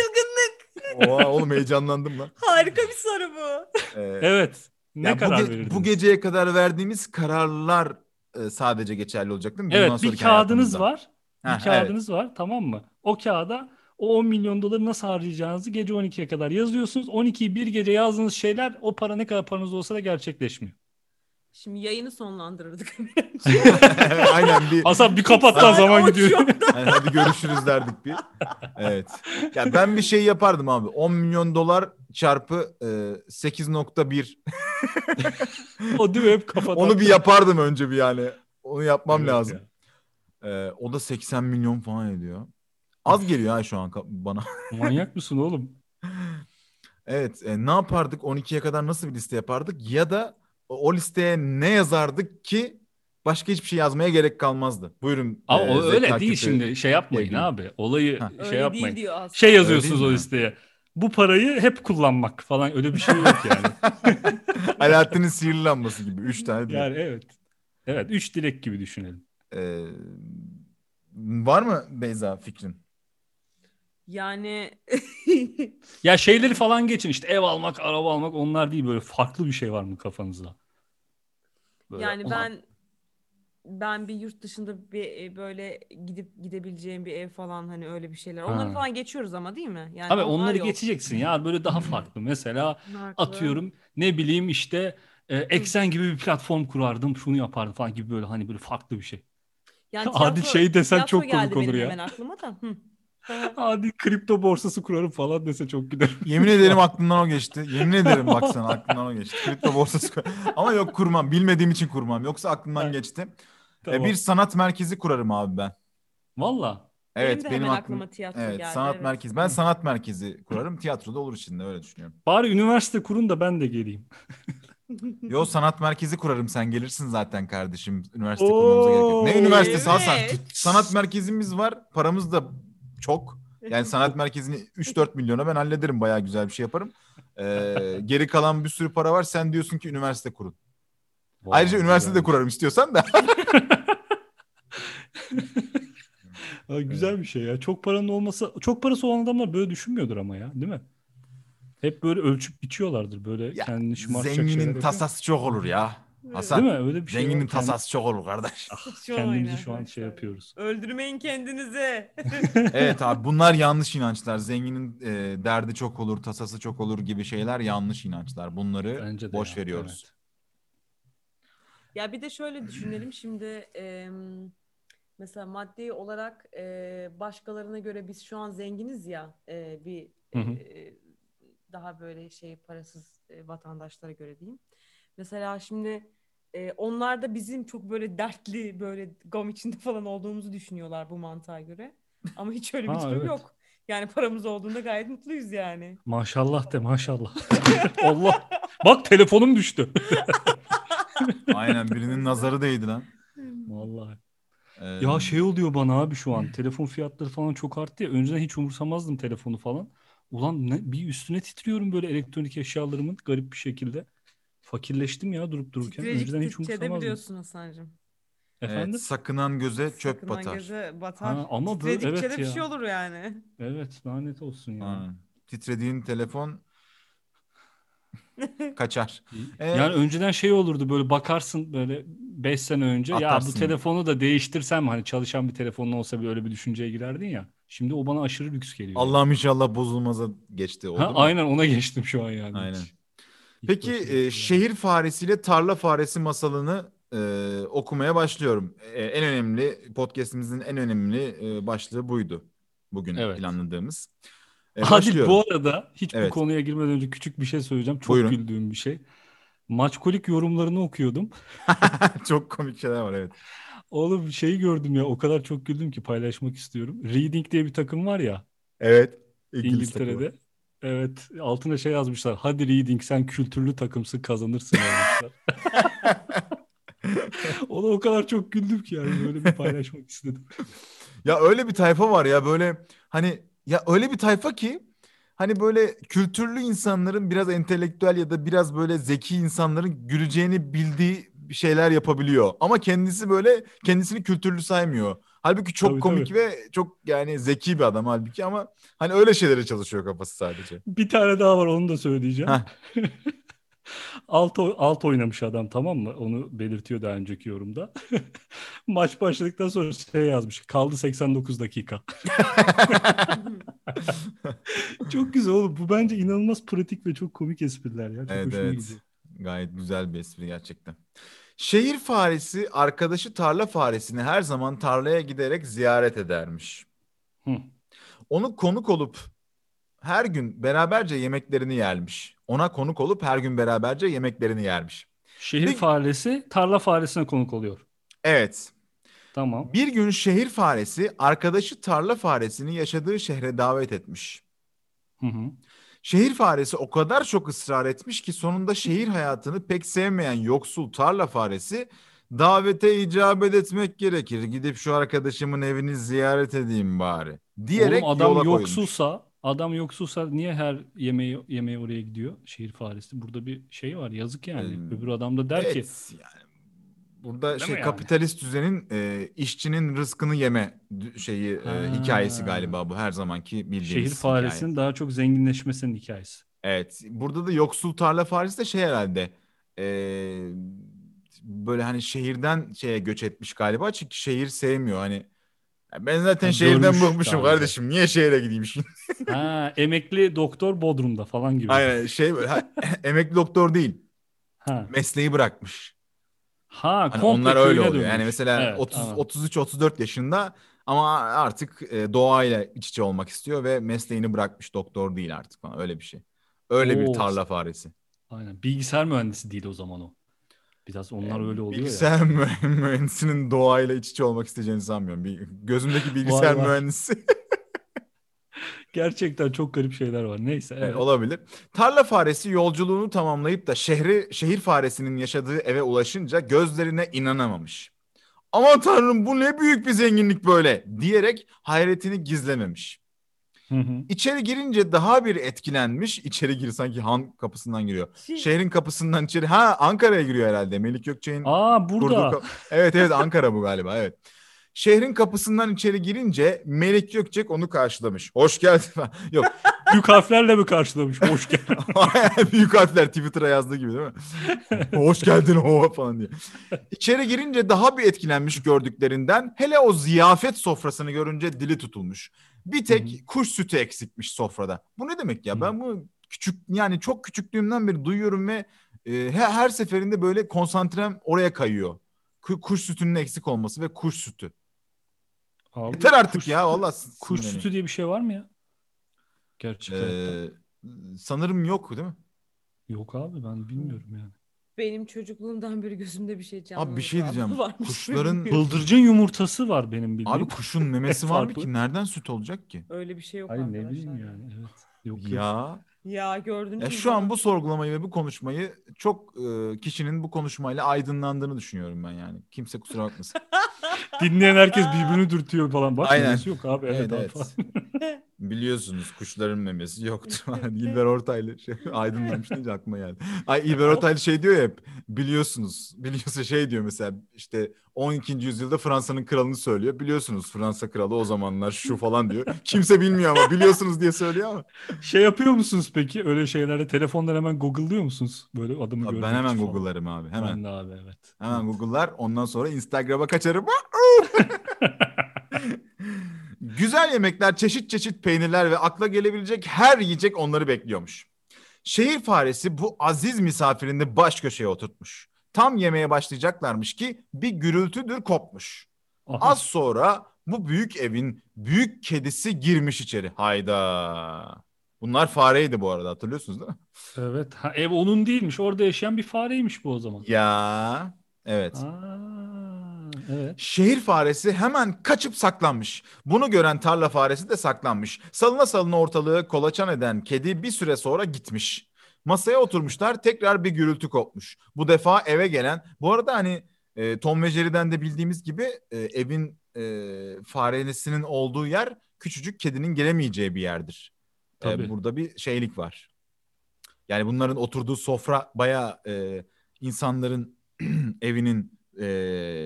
Oha oğlum, heyecanlandım lan. Harika bir soru bu. Evet. Ne karar verirdiniz? Bu geceye kadar verdiğimiz kararlar sadece geçerli olacak değil mi? Evet. Bundan bir kağıdınız var. Bir kağıdınız var, tamam mmı? O kağıda o 10 milyon doları nasıl harcayacağınızı gece 12'ye kadar yazıyorsunuz. 12'yi bir gece yazdığınız şeyler, o para ne kadar paranız olsa da gerçekleşmiyor. Şimdi yayını sonlandırırdık. Aynen bir. Hasan bir kapattan zaman gidiyor. Yani hadi görüşürüz derdik bir. Evet. Ya ben bir şey yapardım abi. 10 milyon dolar çarpı 8.1. O değil mi? Hep kafadan. Onu bir yapardım önce bir yani. Onu yapmam lazım. O da 80 milyon falan ediyor. Az geliyor şu an bana. Manyak mısın oğlum? Evet. Ne yapardık? 12'ye kadar nasıl bir liste yapardık? Ya da o listeye ne yazardık ki başka hiçbir şey yazmaya gerek kalmazdı. Buyurun. Ama öyle değil şimdi. Yapmayın abi. Olayı yapmayın. Yazıyorsunuz o listeye. Bu parayı hep kullanmak falan, öyle bir şey yok yani. Alaaddin'in sihirli lambası gibi. 3 tane dilek. Yani evet. Evet, 3 dilek gibi düşünelim. Var mı Beyza fikrin? Yani ya şeyleri falan geçin, ev almak, araba almak, onlar değil, böyle farklı bir şey var mı kafanızda? Böyle yani ben bir yurt dışında bir böyle gidip gidebileceğim bir ev falan, hani öyle bir şeyler. Onları falan geçiyoruz ama değil mi? Yani tabii onları geçeceksin ya, böyle daha farklı. Mesela farklı. Atıyorum ne bileyim Eksen gibi bir platform kurardım, şunu yapardım falan gibi, böyle hani böyle farklı bir şey. Yani Adil desen çok komik olur ya. Hemen aklıma da. Hadi kripto borsası kurarım falan dese çok gider. Yemin ederim aklımdan o geçti. Yemin ederim baksana aklımdan o geçti. Kripto borsası ama yok, kurmam. Bilmediğim için kurmam. Yoksa aklımdan geçti. Tamam. Bir sanat merkezi kurarım abi ben. Valla. Evet, benim aklıma tiyatro geldi. Sanat merkezi. Ben sanat merkezi kurarım. Tiyatro da olur içinde, öyle düşünüyorum. Bari üniversite kurun da ben de geleyim. Yo, sanat merkezi kurarım, sen gelirsin zaten kardeşim. Üniversite kurmamıza gerek yok. Ne üniversitesi Hasan? Sanat merkezimiz var. Paramız da çok. Yani sanat merkezini 3-4 milyona ben hallederim. Bayağı güzel bir şey yaparım. Geri kalan bir sürü para var. Sen diyorsun ki üniversite kurun. Wow, ayrıca üniversite de kurarım istiyorsan da. Güzel bir şey ya. Çok paranın olması, çok parası olan adamlar böyle düşünmüyordur ama ya, değil mi? Hep böyle ölçüp biçiyorlardır böyle ya, kendini şımartacak şeyler. Zenginin tasası çok olur ya. Hasan, değil mi? Öyle bir şey. Zenginin tasası çok olur kardeş. Kendimizi şu an şey yapıyoruz. Öldürmeyin kendinizi. Evet abi, bunlar yanlış inançlar. Zenginin derdi çok olur, tasası çok olur gibi şeyler yanlış inançlar. Bunları boş ya, veriyoruz. Evet. Ya bir de şöyle düşünelim şimdi, mesela maddi olarak başkalarına göre biz şu an zenginiz ya, bir daha böyle şey parasız vatandaşlara göre diyeyim. Mesela şimdi onlar da bizim çok böyle dertli, böyle gam içinde falan olduğumuzu düşünüyorlar bu mantığa göre. Ama hiç öyle bir durum evet. Yok. Yani paramız olduğunda gayet mutluyuz yani. Maşallah de maşallah. Allah. Bak telefonum düştü. Aynen, birinin nazarı değdi lan. Vallahi. Ya şey oluyor bana abi şu an. Telefon fiyatları falan çok arttı ya. Önceden hiç umursamazdım telefonu falan. Ulan bir üstüne titriyorum böyle elektronik eşyalarımın garip bir şekilde. Fakirleştim ya durup dururken. Önceden hiç umursamazdım. Biliyorsun Hasan'cığım. Efendim? Evet, sakınan göze çöp sakınan batar. Göze batar. Ha, ama titredikçe evet de bir şey olur yani. Evet, lanet olsun yani. Ha, titrediğin telefon... kaçar. Yani önceden şey olurdu böyle, bakarsın böyle 5 sene önce atarsın. Ya bu telefonu da değiştirsem, hani çalışan bir telefonun olsa, bir öyle bir düşünceye girerdin ya. Şimdi o bana aşırı lüks geliyor. Allah'ım inşallah bozulmaza geçti. Oldu mu? Aynen ona geçtim şu an yani. Aynen. Peki şehir faresiyle tarla faresi masalını okumaya başlıyorum. En önemli podcast'imizin en önemli başlığı buydu. Bugün evet. Planladığımız. Hadi bu arada hiç evet. Bu konuya girmeden önce küçük bir şey söyleyeceğim. Çok buyurun. Güldüğüm bir şey. Maçkolik yorumlarını okuyordum. Çok komik şeyler var evet. Oğlum şeyi gördüm ya, o kadar çok güldüm ki paylaşmak istiyorum. Reading diye bir takım var ya. Evet. İngiltere'de. Evet, altına şey yazmışlar. Hadi Reading sen kültürlü takımsın, kazanırsın yazmışlar. Ona o kadar çok güldüm ki yani, böyle bir paylaşmak istedim. Ya öyle bir tayfa var ya böyle hani. Ya öyle bir tayfa ki hani böyle kültürlü insanların, biraz entelektüel ya da biraz böyle zeki insanların güleceğini bildiği şeyler yapabiliyor. Ama kendisi böyle kendisini kültürlü saymıyor. Halbuki çok komik ve çok yani zeki bir adam halbuki, ama hani öyle şeylere çalışıyor kafası sadece. Bir tane daha var, onu da söyleyeceğim. Alt oynamış adam, tamam mı? Onu belirtiyor daha önceki yorumda. Maç başladıktan sonra şey yazmış. Kaldı 89 dakika. Çok güzel oğlum. Bu bence inanılmaz pratik ve çok komik espriler ya. Çok evet evet. Gidiyor. Gayet güzel bir espri gerçekten. Şehir faresi arkadaşı tarla faresini her zaman tarlaya giderek ziyaret edermiş. Onu konuk olup her gün beraberce yemeklerini yermiş. Ona konuk olup her gün beraberce yemeklerini yermiş. Şehir faresi tarla faresine konuk oluyor. Evet. Tamam. Bir gün şehir faresi arkadaşı tarla faresini yaşadığı şehre davet etmiş. Hı. Şehir faresi o kadar çok ısrar etmiş ki sonunda şehir hayatını pek sevmeyen yoksul tarla faresi davete icabet etmek gerekir. Gidip şu arkadaşımın evini ziyaret edeyim bari diyerek yola koymuş. Adam yoksulsa... Adam yoksulsa niye her yemeğe oraya gidiyor? Şehir faresi. Burada bir şey var. Yazık yani. Öbür adam da der evet, ki. Yani burada şey kapitalist yani? Düzenin işçinin rızkını yeme şeyi hikayesi galiba bu. Her zamanki bildiğimiz hikaye. Şehir faresinin hikayesi. Daha çok zenginleşmesinin hikayesi. Evet. Burada da yoksul tarla faresi de şey herhalde. Böyle hani şehirden şeye göç etmiş galiba. Çünkü şehir sevmiyor. Hani. Ben zaten şehirden bıkmışım kardeşim. Niye şehre gideyim şimdi? Ha, emekli doktor Bodrum'da falan gibi. Aynen şey böyle. Emekli doktor değil. Ha. Mesleği bırakmış. Ha, hani onlar öyle oluyor. Dönmüş. Yani mesela evet, 33-34 yaşında ama artık doğayla iç içe olmak istiyor ve mesleğini bırakmış, doktor değil artık falan, öyle bir şey. Öyle bir tarla faresi. Aynen. Bilgisayar mühendisi değil o zaman o. Biraz onlar öyle oluyor bilgisayar ya. Bilgisayar mühendisinin doğayla iç içe olmak isteyeceğini sanmıyorum. Gözümdeki bilgisayar mühendisi. Gerçekten çok garip şeyler var. Neyse. Evet. Olabilir. Tarla faresi yolculuğunu tamamlayıp da şehir faresinin yaşadığı eve ulaşınca gözlerine inanamamış. Aman tanrım, bu ne büyük bir zenginlik böyle diyerek hayretini gizlememiş. Hı. İçeri girince daha bir etkilenmiş. İçeri gir, sanki han kapısından giriyor. Şehrin kapısından içeri. Ha, Ankara'ya giriyor herhalde. Melik Gökçek'in burada. Evet Ankara bu galiba, evet. Şehrin kapısından içeri girince Melik Gökçek onu karşılamış. Hoş geldin. Yok. Büyük harflerle mi karşılamış? Hoş geldin. Büyük harfler, Twitter'a yazdığı gibi değil mi? Hoş geldin o falan diye. İçeri girince daha bir etkilenmiş gördüklerinden. Hele o ziyafet sofrasını görünce dili tutulmuş. Bir tek kuş sütü eksikmiş sofrada. Bu ne demek ya? Ben bunu çok küçüklüğümden beri duyuyorum ve her seferinde böyle konsantrem oraya kayıyor. Kuş sütünün eksik olması ve kuş sütü. Abi, yeter artık ya vallahi. Kuş sütü diye bir şey var mı ya? Gerçekten. Sanırım yok değil mi? Yok abi, ben bilmiyorum yani. Benim çocukluğumdan beri gözümde bir şey canlandı. Abi bir şey diyeceğim. Kuşların bıldırcın yumurtası var benim bildiğim. Abi kuşun memesi var mı ki? Nereden süt olacak ki? Öyle bir şey yok. Hayır, arkadaşlar. Ne bileyim yani. Evet. Yok ya. Ya gördünüz mü? Şu an bu sorgulamayı ve bu konuşmayı çok kişinin bu konuşmayla aydınlandığını düşünüyorum ben yani. Kimse kusura bakmasın. Dinleyen herkes birbirini dürtüyor falan. Bak, memesi yok abi. Evet. Biliyorsunuz kuşların memesi yoktur. İlber Ortaylı aydınlanmış deyince aklıma geldi. İlber Ortaylı diyor ya hep, biliyorsa diyor mesela, işte 12. yüzyılda Fransa'nın kralını söylüyor. Biliyorsunuz Fransa kralı o zamanlar şu falan diyor. Kimse bilmiyor ama biliyorsunuz diye söylüyor ama. Yapıyor musunuz peki öyle şeylerde? Telefondan hemen google'lıyor musunuz? Böyle adımı görüyorum. Ben hemen google'larım abi. Hemen. Abi, evet. Hemen google'lar, ondan sonra Instagram'a kaçarım. Güzel yemekler, çeşit çeşit peynirler ve akla gelebilecek her yiyecek onları bekliyormuş. Şehir faresi bu aziz misafirini baş köşeye oturtmuş. Tam yemeğe başlayacaklarmış ki bir gürültüdür kopmuş. Aha. Az sonra bu büyük evin büyük kedisi girmiş içeri. Hayda. Bunlar fareydi bu arada, hatırlıyorsunuz değil mi? Evet. Ev onun değilmiş. Orada yaşayan bir fareymiş bu o zaman. Ya. Evet. Evet. Şehir faresi hemen kaçıp saklanmış. Bunu gören tarla faresi de saklanmış. Salına salına ortalığı kolaçan eden kedi bir süre sonra gitmiş. Masaya oturmuşlar, tekrar bir gürültü kopmuş. Bu defa eve gelen, bu arada hani Tom ve Jerry'den de bildiğimiz gibi evin faresinin olduğu yer küçücük kedinin gelemeyeceği bir yerdir. Tabii. Burada bir şeylik var. Yani bunların oturduğu sofra bayağı insanların evinin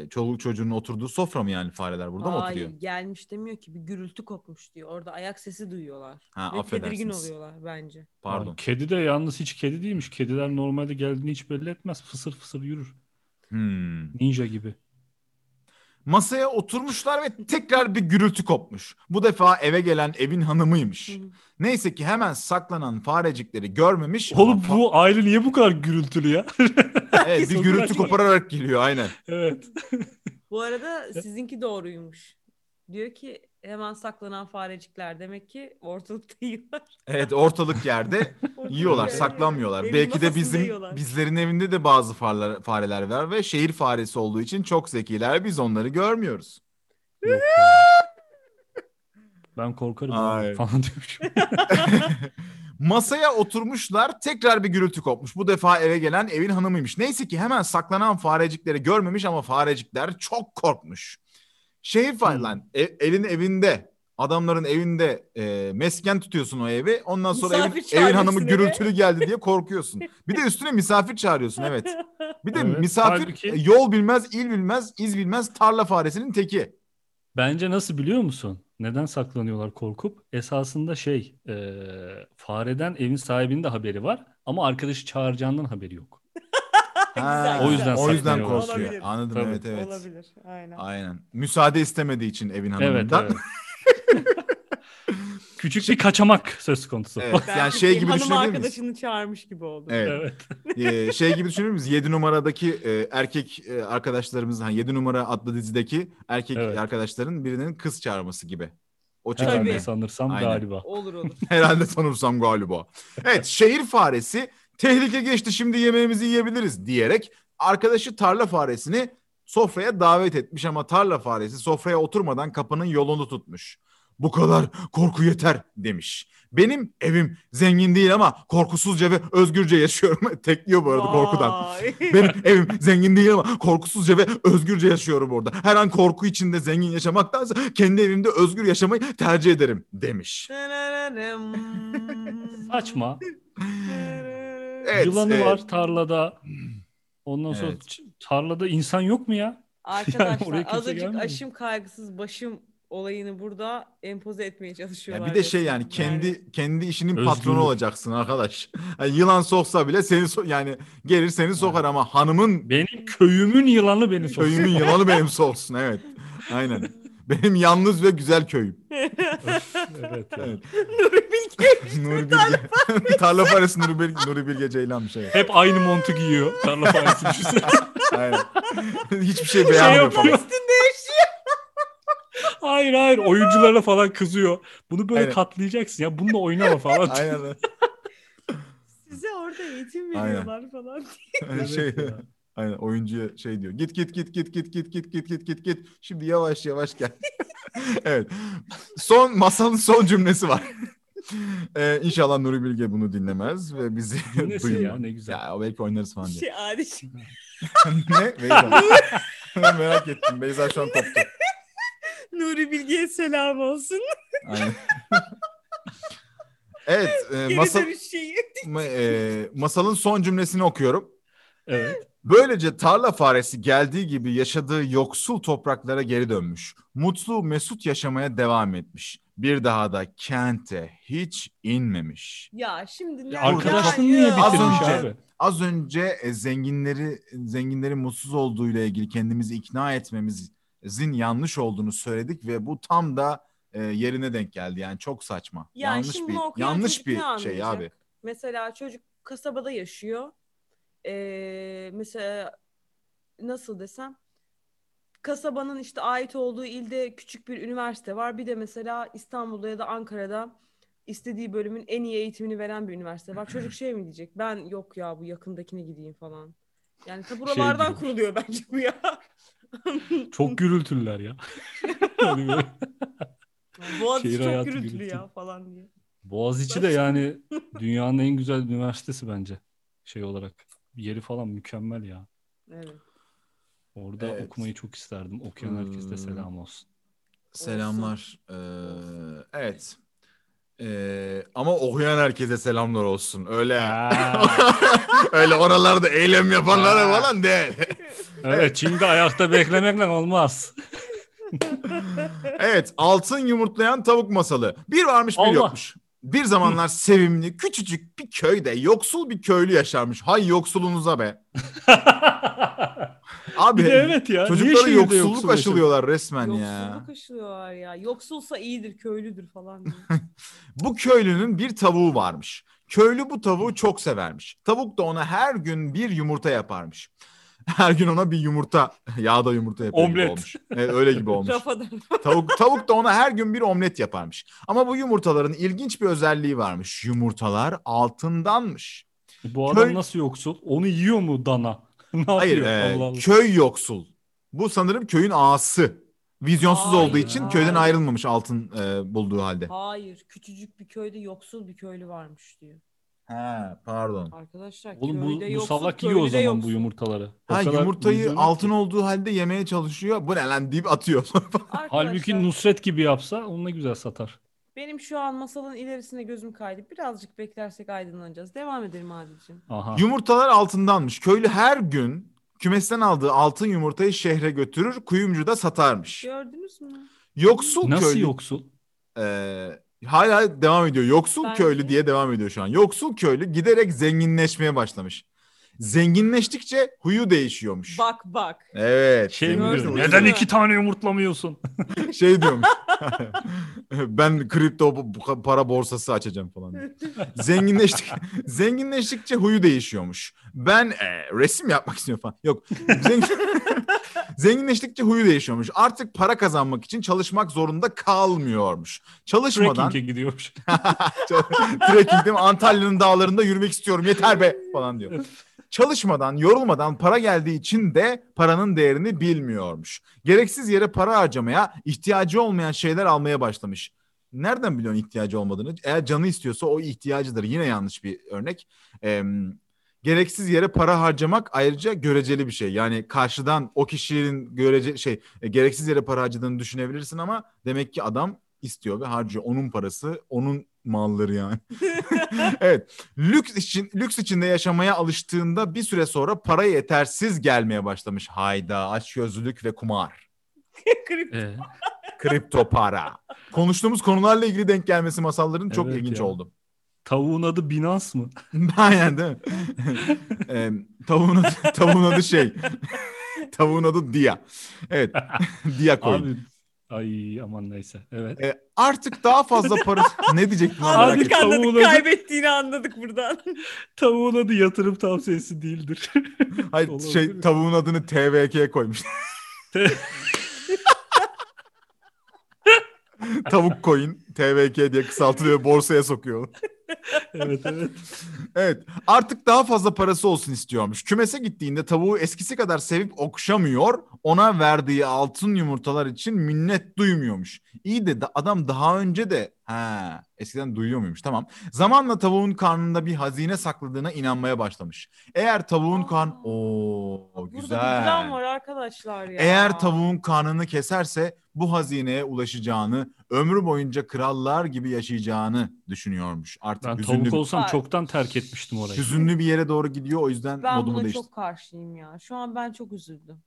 çoluk çocuğunun oturduğu sofra mı yani? Fareler burada mı oturuyor? Gelmiş demiyor ki, bir gürültü kopmuş diyor. Orada ayak sesi duyuyorlar. Ve tedirgin oluyorlar bence. Pardon. Yani kedi de yalnız hiç kedi değilmiş. Kediler normalde geldiğini hiç belli etmez. Fısır fısır yürür. Ninja gibi. Masaya oturmuşlar ve tekrar bir gürültü kopmuş. Bu defa eve gelen evin hanımıymış. Neyse ki hemen saklanan farecikleri görmemiş. Oğlum bu aile niye bu kadar gürültülü ya? Evet, bir gürültü kopararak geliyor aynen. Evet. Bu arada sizinki doğruymuş. Diyor ki hemen saklanan farecikler, demek ki ortalıkta yiyorlar. Evet, ortalık yerde yiyorlar, saklanmıyorlar. Evin belki de bizlerin evinde de bazı fareler var ve şehir faresi olduğu için çok zekiler, biz onları görmüyoruz. Yok. Ben korkarım falan diyormuşum. Masaya oturmuşlar, tekrar bir gürültü kopmuş. Bu defa eve gelen evin hanımıymış. Neyse ki hemen saklanan farecikleri görmemiş ama farecikler çok korkmuş. Şehir falan elin evinde, adamların evinde mesken tutuyorsun o evi. Ondan sonra evin hanımı gürültülü geldi diye korkuyorsun. Bir de üstüne misafir çağırıyorsun, evet. Bir de evet, misafir yol bilmez, il bilmez, iz bilmez tarla faresinin teki. Bence nasıl biliyor musun? Neden saklanıyorlar korkup? Esasında fareden evin sahibinin de haberi var ama arkadaşı çağıracağından haberi yok. O yüzden korkuyor. Olabilir. Anladım. Tabii. Evet. Olabilir. Aynen. Müsaade istemediği için evin hanımından. Evet. Küçük bir kaçamak söz konusu. Evet. Yani gibi düşünebilir miyiz? Hanım arkadaşını çağırmış gibi oldu. Evet. Gibi düşünebilir miyiz? 7 numaradaki erkek arkadaşlarımız, 7 numara adlı dizideki erkek arkadaşların birinin kız çağırması gibi. O herhalde sanırsam galiba. Olur. Herhalde sanırsam galiba. Evet, şehir faresi tehlike geçti, şimdi yemeğimizi yiyebiliriz diyerek arkadaşı tarla faresini sofraya davet etmiş ama tarla faresi sofraya oturmadan kapının yolunu tutmuş. bu kadar korku yeter demiş. Benim evim zengin değil ama korkusuzca ve özgürce yaşıyorum. Tekliyor bu arada korkudan. Benim evim zengin değil ama korkusuzca ve özgürce yaşıyorum orada. Her an korku içinde zengin yaşamaktansa kendi evimde özgür yaşamayı tercih ederim demiş. Saçma. Evet, yılanı var tarlada. Ondan sonra tarlada insan yok mu ya? Arkadaşlar yani azıcık aşım kaygısız başım olayını burada empoze etmeye çalışıyorlar. Ya bir de şey yani kendi işinin özgürlük patronu olacaksın arkadaş. Yani yılan soksa bile seni yani gelir seni sokar ama hanımın benim köyümün yılanı beni soksun. Köyümün yılanı benim soksun evet. Aynen. Benim yalnız ve güzel köyüm. Evet. Evet. Nuri Bilge. Nuri Bilge. Tarla faresi Nuri Bilge Ceylanmış. Evet. Hep aynı montu giyiyor. Tarla faresi düşünsene. Aynen. Hiçbir şey beğenmiyor falan. Hayır oyunculara falan kızıyor. Bunu böyle katlayacaksın ya. Bununla oynama falan. Aynen. Size orada eğitim veriyorlar falan. Aynen. Aynen oyuncuya şey diyor. Git. Şimdi yavaş gel. Evet. Masalın son cümlesi var. İnşallah Nuri Bilge bunu dinlemez ve bizi duyuyor. Ya ne güzel. Ya belki oynarız falan diye. Ne? Beyza. Merak ettim. Beyza şu an koptu. Nuri Bilge'ye selam olsun. Aynen. Evet. Masalın son cümlesini okuyorum. Evet. Böylece tarla faresi geldiği gibi yaşadığı yoksul topraklara geri dönmüş. Mutlu mesut yaşamaya devam etmiş. Bir daha da kente hiç inmemiş. Ya şimdi ne? Arkadaşın niye bitirmiş abi? Az önce zenginlerin mutsuz olduğuyla ilgili kendimizi ikna etmemizin yanlış olduğunu söyledik ve bu tam da yerine denk geldi. Yani çok saçma. Yani yanlış bir şey abi. Mesela çocuk kasabada yaşıyor. Mesela nasıl desem kasabanın işte ait olduğu ilde küçük bir üniversite var. Bir de mesela İstanbul'da ya da Ankara'da istediği bölümün en iyi eğitimini veren bir üniversite var. Çocuk şey mi diyecek? Ben yok ya bu yakındakine gideyim falan. Yani tabi buralardan kuruluyor bence bu ya. Çok gürültülüler ya. Boğaziçi çok gürültülü ya falan diye. Boğaziçi de yani dünyanın en güzel üniversitesi bence şey olarak. Yeri falan mükemmel ya. Evet. Orada okumayı çok isterdim. Okuyan herkese selam olsun. Selamlar. Evet. Ama okuyan herkese selamlar olsun. Öyle. Öyle oralarda eylem yapanlara falan değil. Evet. Çin'de ayakta beklemekle olmaz. Evet. Altın yumurtlayan tavuk masalı. Bir varmış bir yokmuş. Bir zamanlar sevimli, küçücük bir köyde yoksul bir köylü yaşarmış. Hay yoksulunuza be. Abi evet ya, çocuklara yoksulluk aşılıyorlar resmen ya. Yoksulluk aşılıyorlar ya. Yoksulsa iyidir, köylüdür falan. Bu köylünün bir tavuğu varmış. Köylü bu tavuğu çok severmiş. Tavuk da ona her gün bir yumurta yaparmış. Her gün ona bir yumurta, yağda yumurta yapıyor gibi olmuş. Evet, öyle gibi olmuş. Tavuk da ona her gün bir omlet yaparmış. Ama bu yumurtaların ilginç bir özelliği varmış. Yumurtalar altındanmış. Bu adam nasıl yoksul? Onu yiyor mu dana? Hayır, köy yoksul. Bu sanırım köyün ağası. Vizyonsuz olduğu için köyden ayrılmamış altın bulduğu halde. Hayır, küçücük bir köyde yoksul bir köylü varmış diyor. Ha, pardon. Arkadaşlar oğlum, bu salak yiyor o zaman bu yumurtaları. Ha, yumurtayı altın olduğu halde yemeye çalışıyor. Bu ne lan deyip atıyor. Halbuki Nusret gibi yapsa onunla güzel satar. Benim şu an masalın ilerisine gözüm kaydı. Birazcık beklersek aydınlanacağız. Devam edelim abicim. Aha. Yumurtalar altındanmış. Köylü her gün kümesten aldığı altın yumurtayı şehre götürür. Kuyumcuda satarmış. Gördünüz mü? Yoksul nasıl köylü. Nasıl yoksul? Hala devam ediyor. Yoksul köylü diye devam ediyor şu an. Yoksul köylü giderek zenginleşmeye başlamış. Zenginleştikçe huyu değişiyormuş. Bak. Evet. Neden 2 tane yumurtlamıyorsun? Şey diyormuş. Ben kripto para borsası açacağım falan. Zenginleştikçe huyu değişiyormuş. Ben resim yapmak istiyorum falan. Yok. Zenginleştikçe huyu değişiyormuş. Artık para kazanmak için çalışmak zorunda kalmıyormuş. Çalışmadan... Trekking'e gidiyormuş. Trekking değil mi? Antalya'nın dağlarında yürümek istiyorum. Yeter be falan diyor. Çalışmadan, yorulmadan para geldiği için de paranın değerini bilmiyormuş. Gereksiz yere para harcamaya, ihtiyacı olmayan şeyler almaya başlamış. nereden biliyorsun ihtiyacı olmadığını? Eğer canı istiyorsa o ihtiyacıdır. Yine yanlış bir örnek. Gereksiz yere para harcamak ayrıca göreceli bir şey. Yani karşıdan o kişinin gereksiz yere para harcadığını düşünebilirsin ama demek ki adam istiyor ve harcıyor. Onun parası, onun malları yani. Evet. Lüks içinde yaşamaya alıştığında bir süre sonra para yetersiz gelmeye başlamış. Hayda, açgözlülük ve kumar. Kripto para. Konuştuğumuz konularla ilgili denk gelmesi masalların çok ilginç oldu. Tavuğun adı Binance mı? Aynen değil mi? Tavuğun adı şey. Tavuğun adı Dia. Evet. Dia koyun. Ay aman neyse. Evet. Artık daha fazla para... Ne diyecektim? Anladık anladık. Kaybettiğini anladık buradan. Tavuğun adı yatırım tavsiyesi değildir. Hayır tavuğun adını TVK'ye koymuş. Tavuk coin, TVK diye kısaltılıyor, borsaya sokuyor. Evet. Evet, artık daha fazla parası olsun istiyormuş. Kümese gittiğinde tavuğu eskisi kadar sevip okşamıyor, ona verdiği altın yumurtalar için minnet duymuyormuş. İyi de adam daha önce de eskiden duyuyor muymuş? Tamam. Zamanla tavuğun karnında bir hazine sakladığına inanmaya başlamış. Eğer tavuğun güzel. Burada bir plan var arkadaşlar ya. Eğer tavuğun karnını keserse bu hazineye ulaşacağını, ömrü boyunca krallar gibi yaşayacağını düşünüyormuş. Artık ben tavuk olsam çoktan terk etmiştim orayı. Hüzünlü bir yere doğru gidiyor, o yüzden modumu değiştirdim. Ben buna çok karşıyım ya. Şu an ben çok üzüldüm.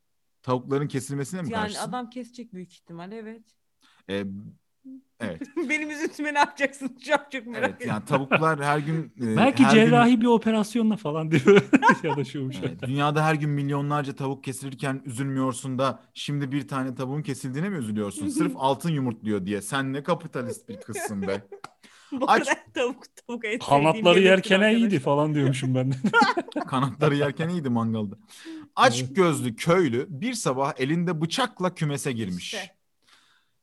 Tavukların kesilmesine mi karşısın? Yani adam kesecek büyük ihtimal, evet. Evet. Benim üzüntüme ne yapacaksın? Çok merak ediyorum. Yani tavuklar her gün... Belki her cerrahi bir operasyonla falan diyor. Evet, dünyada her gün milyonlarca tavuk kesilirken üzülmüyorsun da şimdi bir tane tavuğun kesildiğine mi üzülüyorsun? Sırf altın yumurtluyor diye. Sen ne kapitalist bir kızsın be. Tavuk et. Kanatları yerken iyiydi falan diyormuşum ben de. Kanatları yerken iyiydi mangalda. Aç gözlü köylü bir sabah elinde bıçakla kümese girmiş. İşte.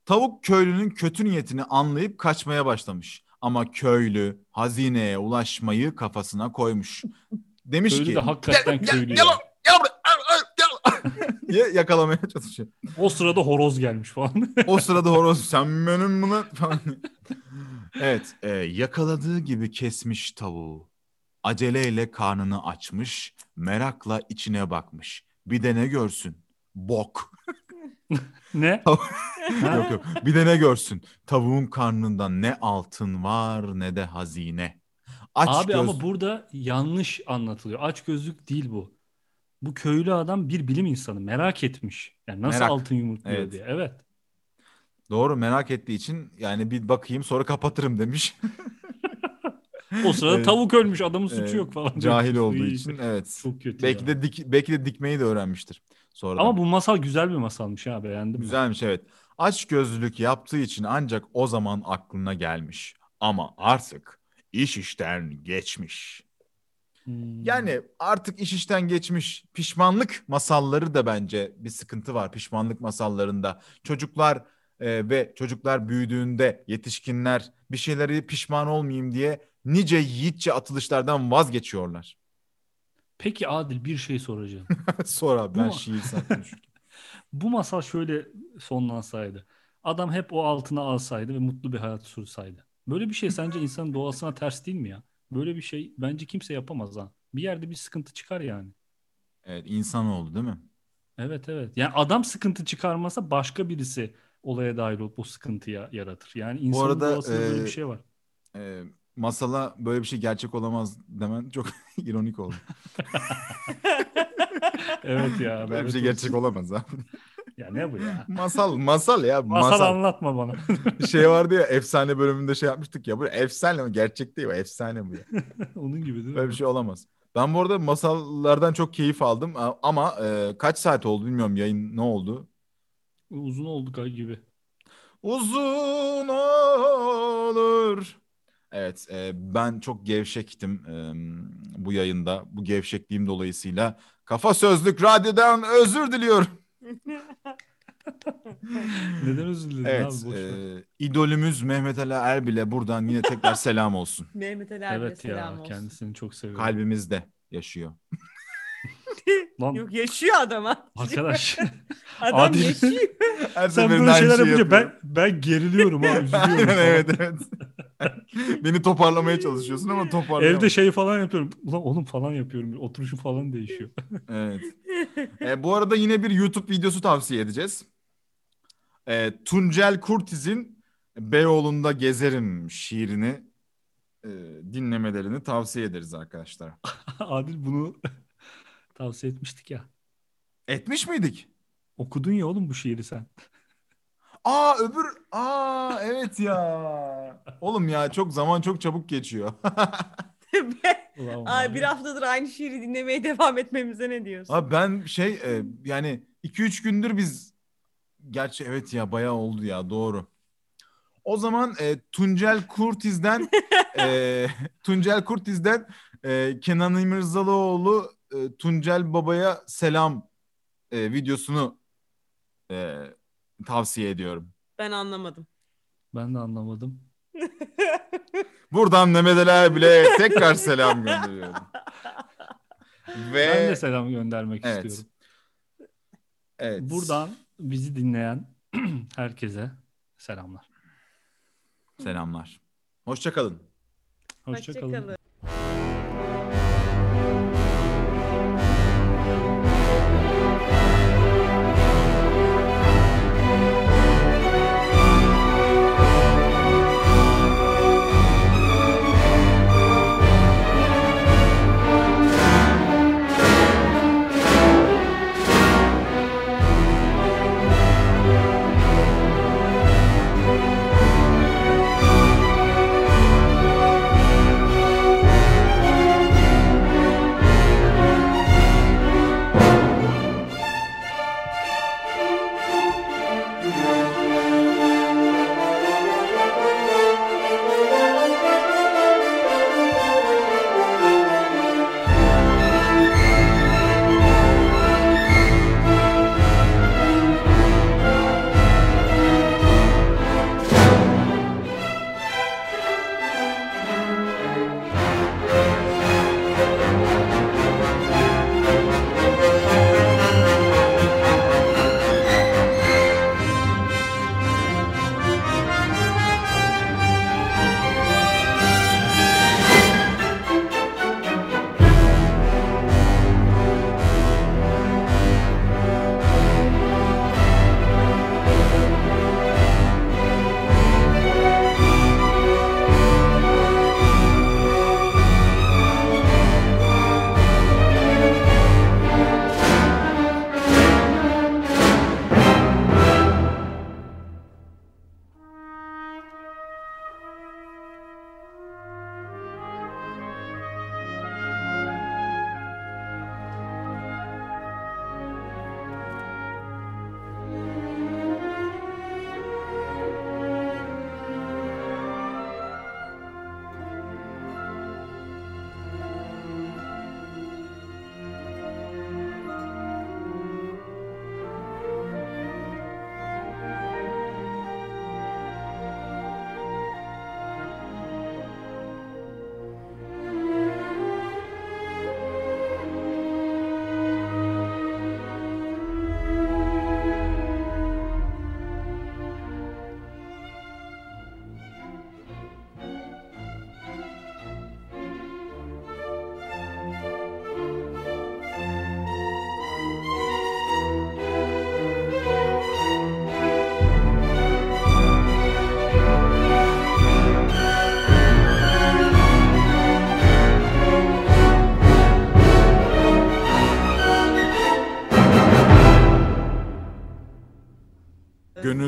Tavuk köylünün kötü niyetini anlayıp kaçmaya başlamış. Ama köylü hazineye ulaşmayı kafasına koymuş. Demiş köylü ki... de hakikaten köylü. Gel yakalamaya çalışıyor. O sırada horoz gelmiş falan. O sırada horoz. Sen benim bunu... falan. Evet. Yakaladığı gibi kesmiş tavuğu. Aceleyle karnını açmış. Merakla içine bakmış. Bir de ne görsün? Bok. Ne? Yok. Bir de ne görsün? Tavuğun karnından ne altın var ne de hazine. Ama burada yanlış anlatılıyor. Açgözlülük değil bu. Bu köylü adam bir bilim insanı. Merak etmiş. Yani nasıl altın yumurtluyor diye. Evet. Doğru, merak ettiği için yani bir bakayım sonra kapatırım demiş. O sırada tavuk ölmüş, adamın suçu yok falan. Cahil olduğu için evet. Çok kötü. Belki de dikmeyi de öğrenmiştir. Sonradan. Ama bu masal güzel bir masalmış ya, beğendim. Güzelmiş evet. Açgözlülük yaptığı için ancak o zaman aklına gelmiş. Ama artık iş işten geçmiş. Yani artık iş işten geçmiş. Pişmanlık masalları da bence bir sıkıntı var pişmanlık masallarında. Çocuklar ve çocuklar büyüdüğünde yetişkinler bir şeyleri pişman olmayayım diye nice yiğitçe atılışlardan vazgeçiyorlar. Peki Adil, bir şey soracağım. Sor abi, ben şiir satmıştım. Bu masal şöyle sonlansaydı. Adam hep o altını alsaydı ve mutlu bir hayat sürsaydı. Böyle bir şey sence insanın doğasına ters değil mi ya? Böyle bir şey bence kimse yapamaz lan. Bir yerde bir sıkıntı çıkar yani. Evet, insan oldu değil mi? Evet. Yani adam sıkıntı çıkarmasa başka birisi olaya dahil olup o sıkıntıyı yaratır. Yani insanın doğasında böyle bir şey var. Masala böyle bir şey gerçek olamaz demen çok ironik oldu. Evet ya. Böyle bir şey gerçek olamaz abi. Ya ne bu ya? Masal ya. Masal anlatma bana. Şey vardı ya, efsane bölümünde şey yapmıştık ya. Bu efsane mi? Gerçek değil mi? Efsane bu ya. Onun gibi değil mi? Böyle bir şey olamaz. Ben bu arada masallardan çok keyif aldım ama kaç saat oldu bilmiyorum, yayın ne oldu? Uzun oldu gibi. Uzun olur. Evet, ben çok gevşektim bu yayında. Bu gevşekliğim dolayısıyla Kafa Sözlük Radyo'dan özür diliyorum. Neden özür diledin abi? İdolümüz Mehmet Ali Erbil'e buradan yine tekrar selam olsun. Mehmet Ali Erbil'e selam olsun. Evet ya, kendisini çok seviyorum. Kalbimizde yaşıyor. Lan. Yok, yaşıyor adama. Arkadaş. Adam yaşıyor. Sen böyle şeyler yapınca ben geriliyorum abi. Üzülüyorum. evet. Beni toparlamaya çalışıyorsun ama toparlayamam. Evde şey falan yapıyorum. Ulan oğlum falan yapıyorum. Oturuşu falan değişiyor. Evet. Bu arada yine bir YouTube videosu tavsiye edeceğiz. Tuncel Kurtiz'in Beyoğlu'nda Gezerim şiirini dinlemelerini tavsiye ederiz arkadaşlar. Adil bunu tavsiye etmiştik ya. Etmiş miydik? Okudun ya oğlum bu şiiri sen. Evet ya. Oğlum ya zaman çok çabuk geçiyor. Bir haftadır aynı şiiri dinlemeye devam etmemize ne diyorsun? Abi ben yani 2-3 gündür biz... Gerçi evet ya bayağı oldu ya doğru. O zaman Tuncel Kurtiz'den Kenan İmirzalıoğlu Tuncel Baba'ya selam videosunu tavsiye ediyorum. Ben anlamadım. Ben de anlamadım. Buradan Mehmet bile tekrar selam gönderiyorum. Ve... Ben de selam göndermek istiyorum. Evet. Buradan bizi dinleyen herkese selamlar. Selamlar. Hoşçakalın. Hoşçakalın.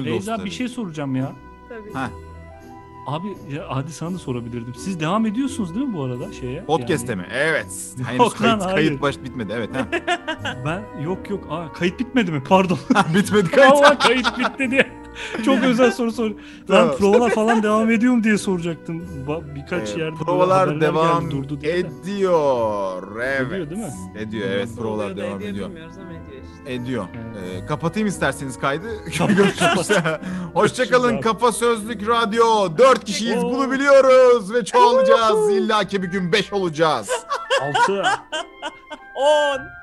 Beyza bir şey soracağım ya. Tabii. Heh. Abi ya Adi sana da sorabilirdim. Siz devam ediyorsunuz değil mi bu arada şeye? Podcast'te mi? Evet. Henüz kayıt baş bitmedi. Evet. Ben yok. Kayıt bitmedi mi? Pardon. Bitmedi kayıt. Allah kayıt bitti diye. Çok özel soru sor. Tamam. Ben provalar falan devam ediyor mu diye soracaktım. Birkaç yerde provalar devam durdu ediyor. Evet. Ediyor değil mi? Ediyor evet provalar devam ediyor. Bilmiyoruz ama ediyor işte. Ediyor. Evet. Kapatayım isterseniz kaydı. Görüşürüz. Hoşçakalın Kafa Sözlük Radyo. 4 kişiyiz bunu biliyoruz ve çoğalacağız. İlla ki bir gün 5 olacağız. 6 10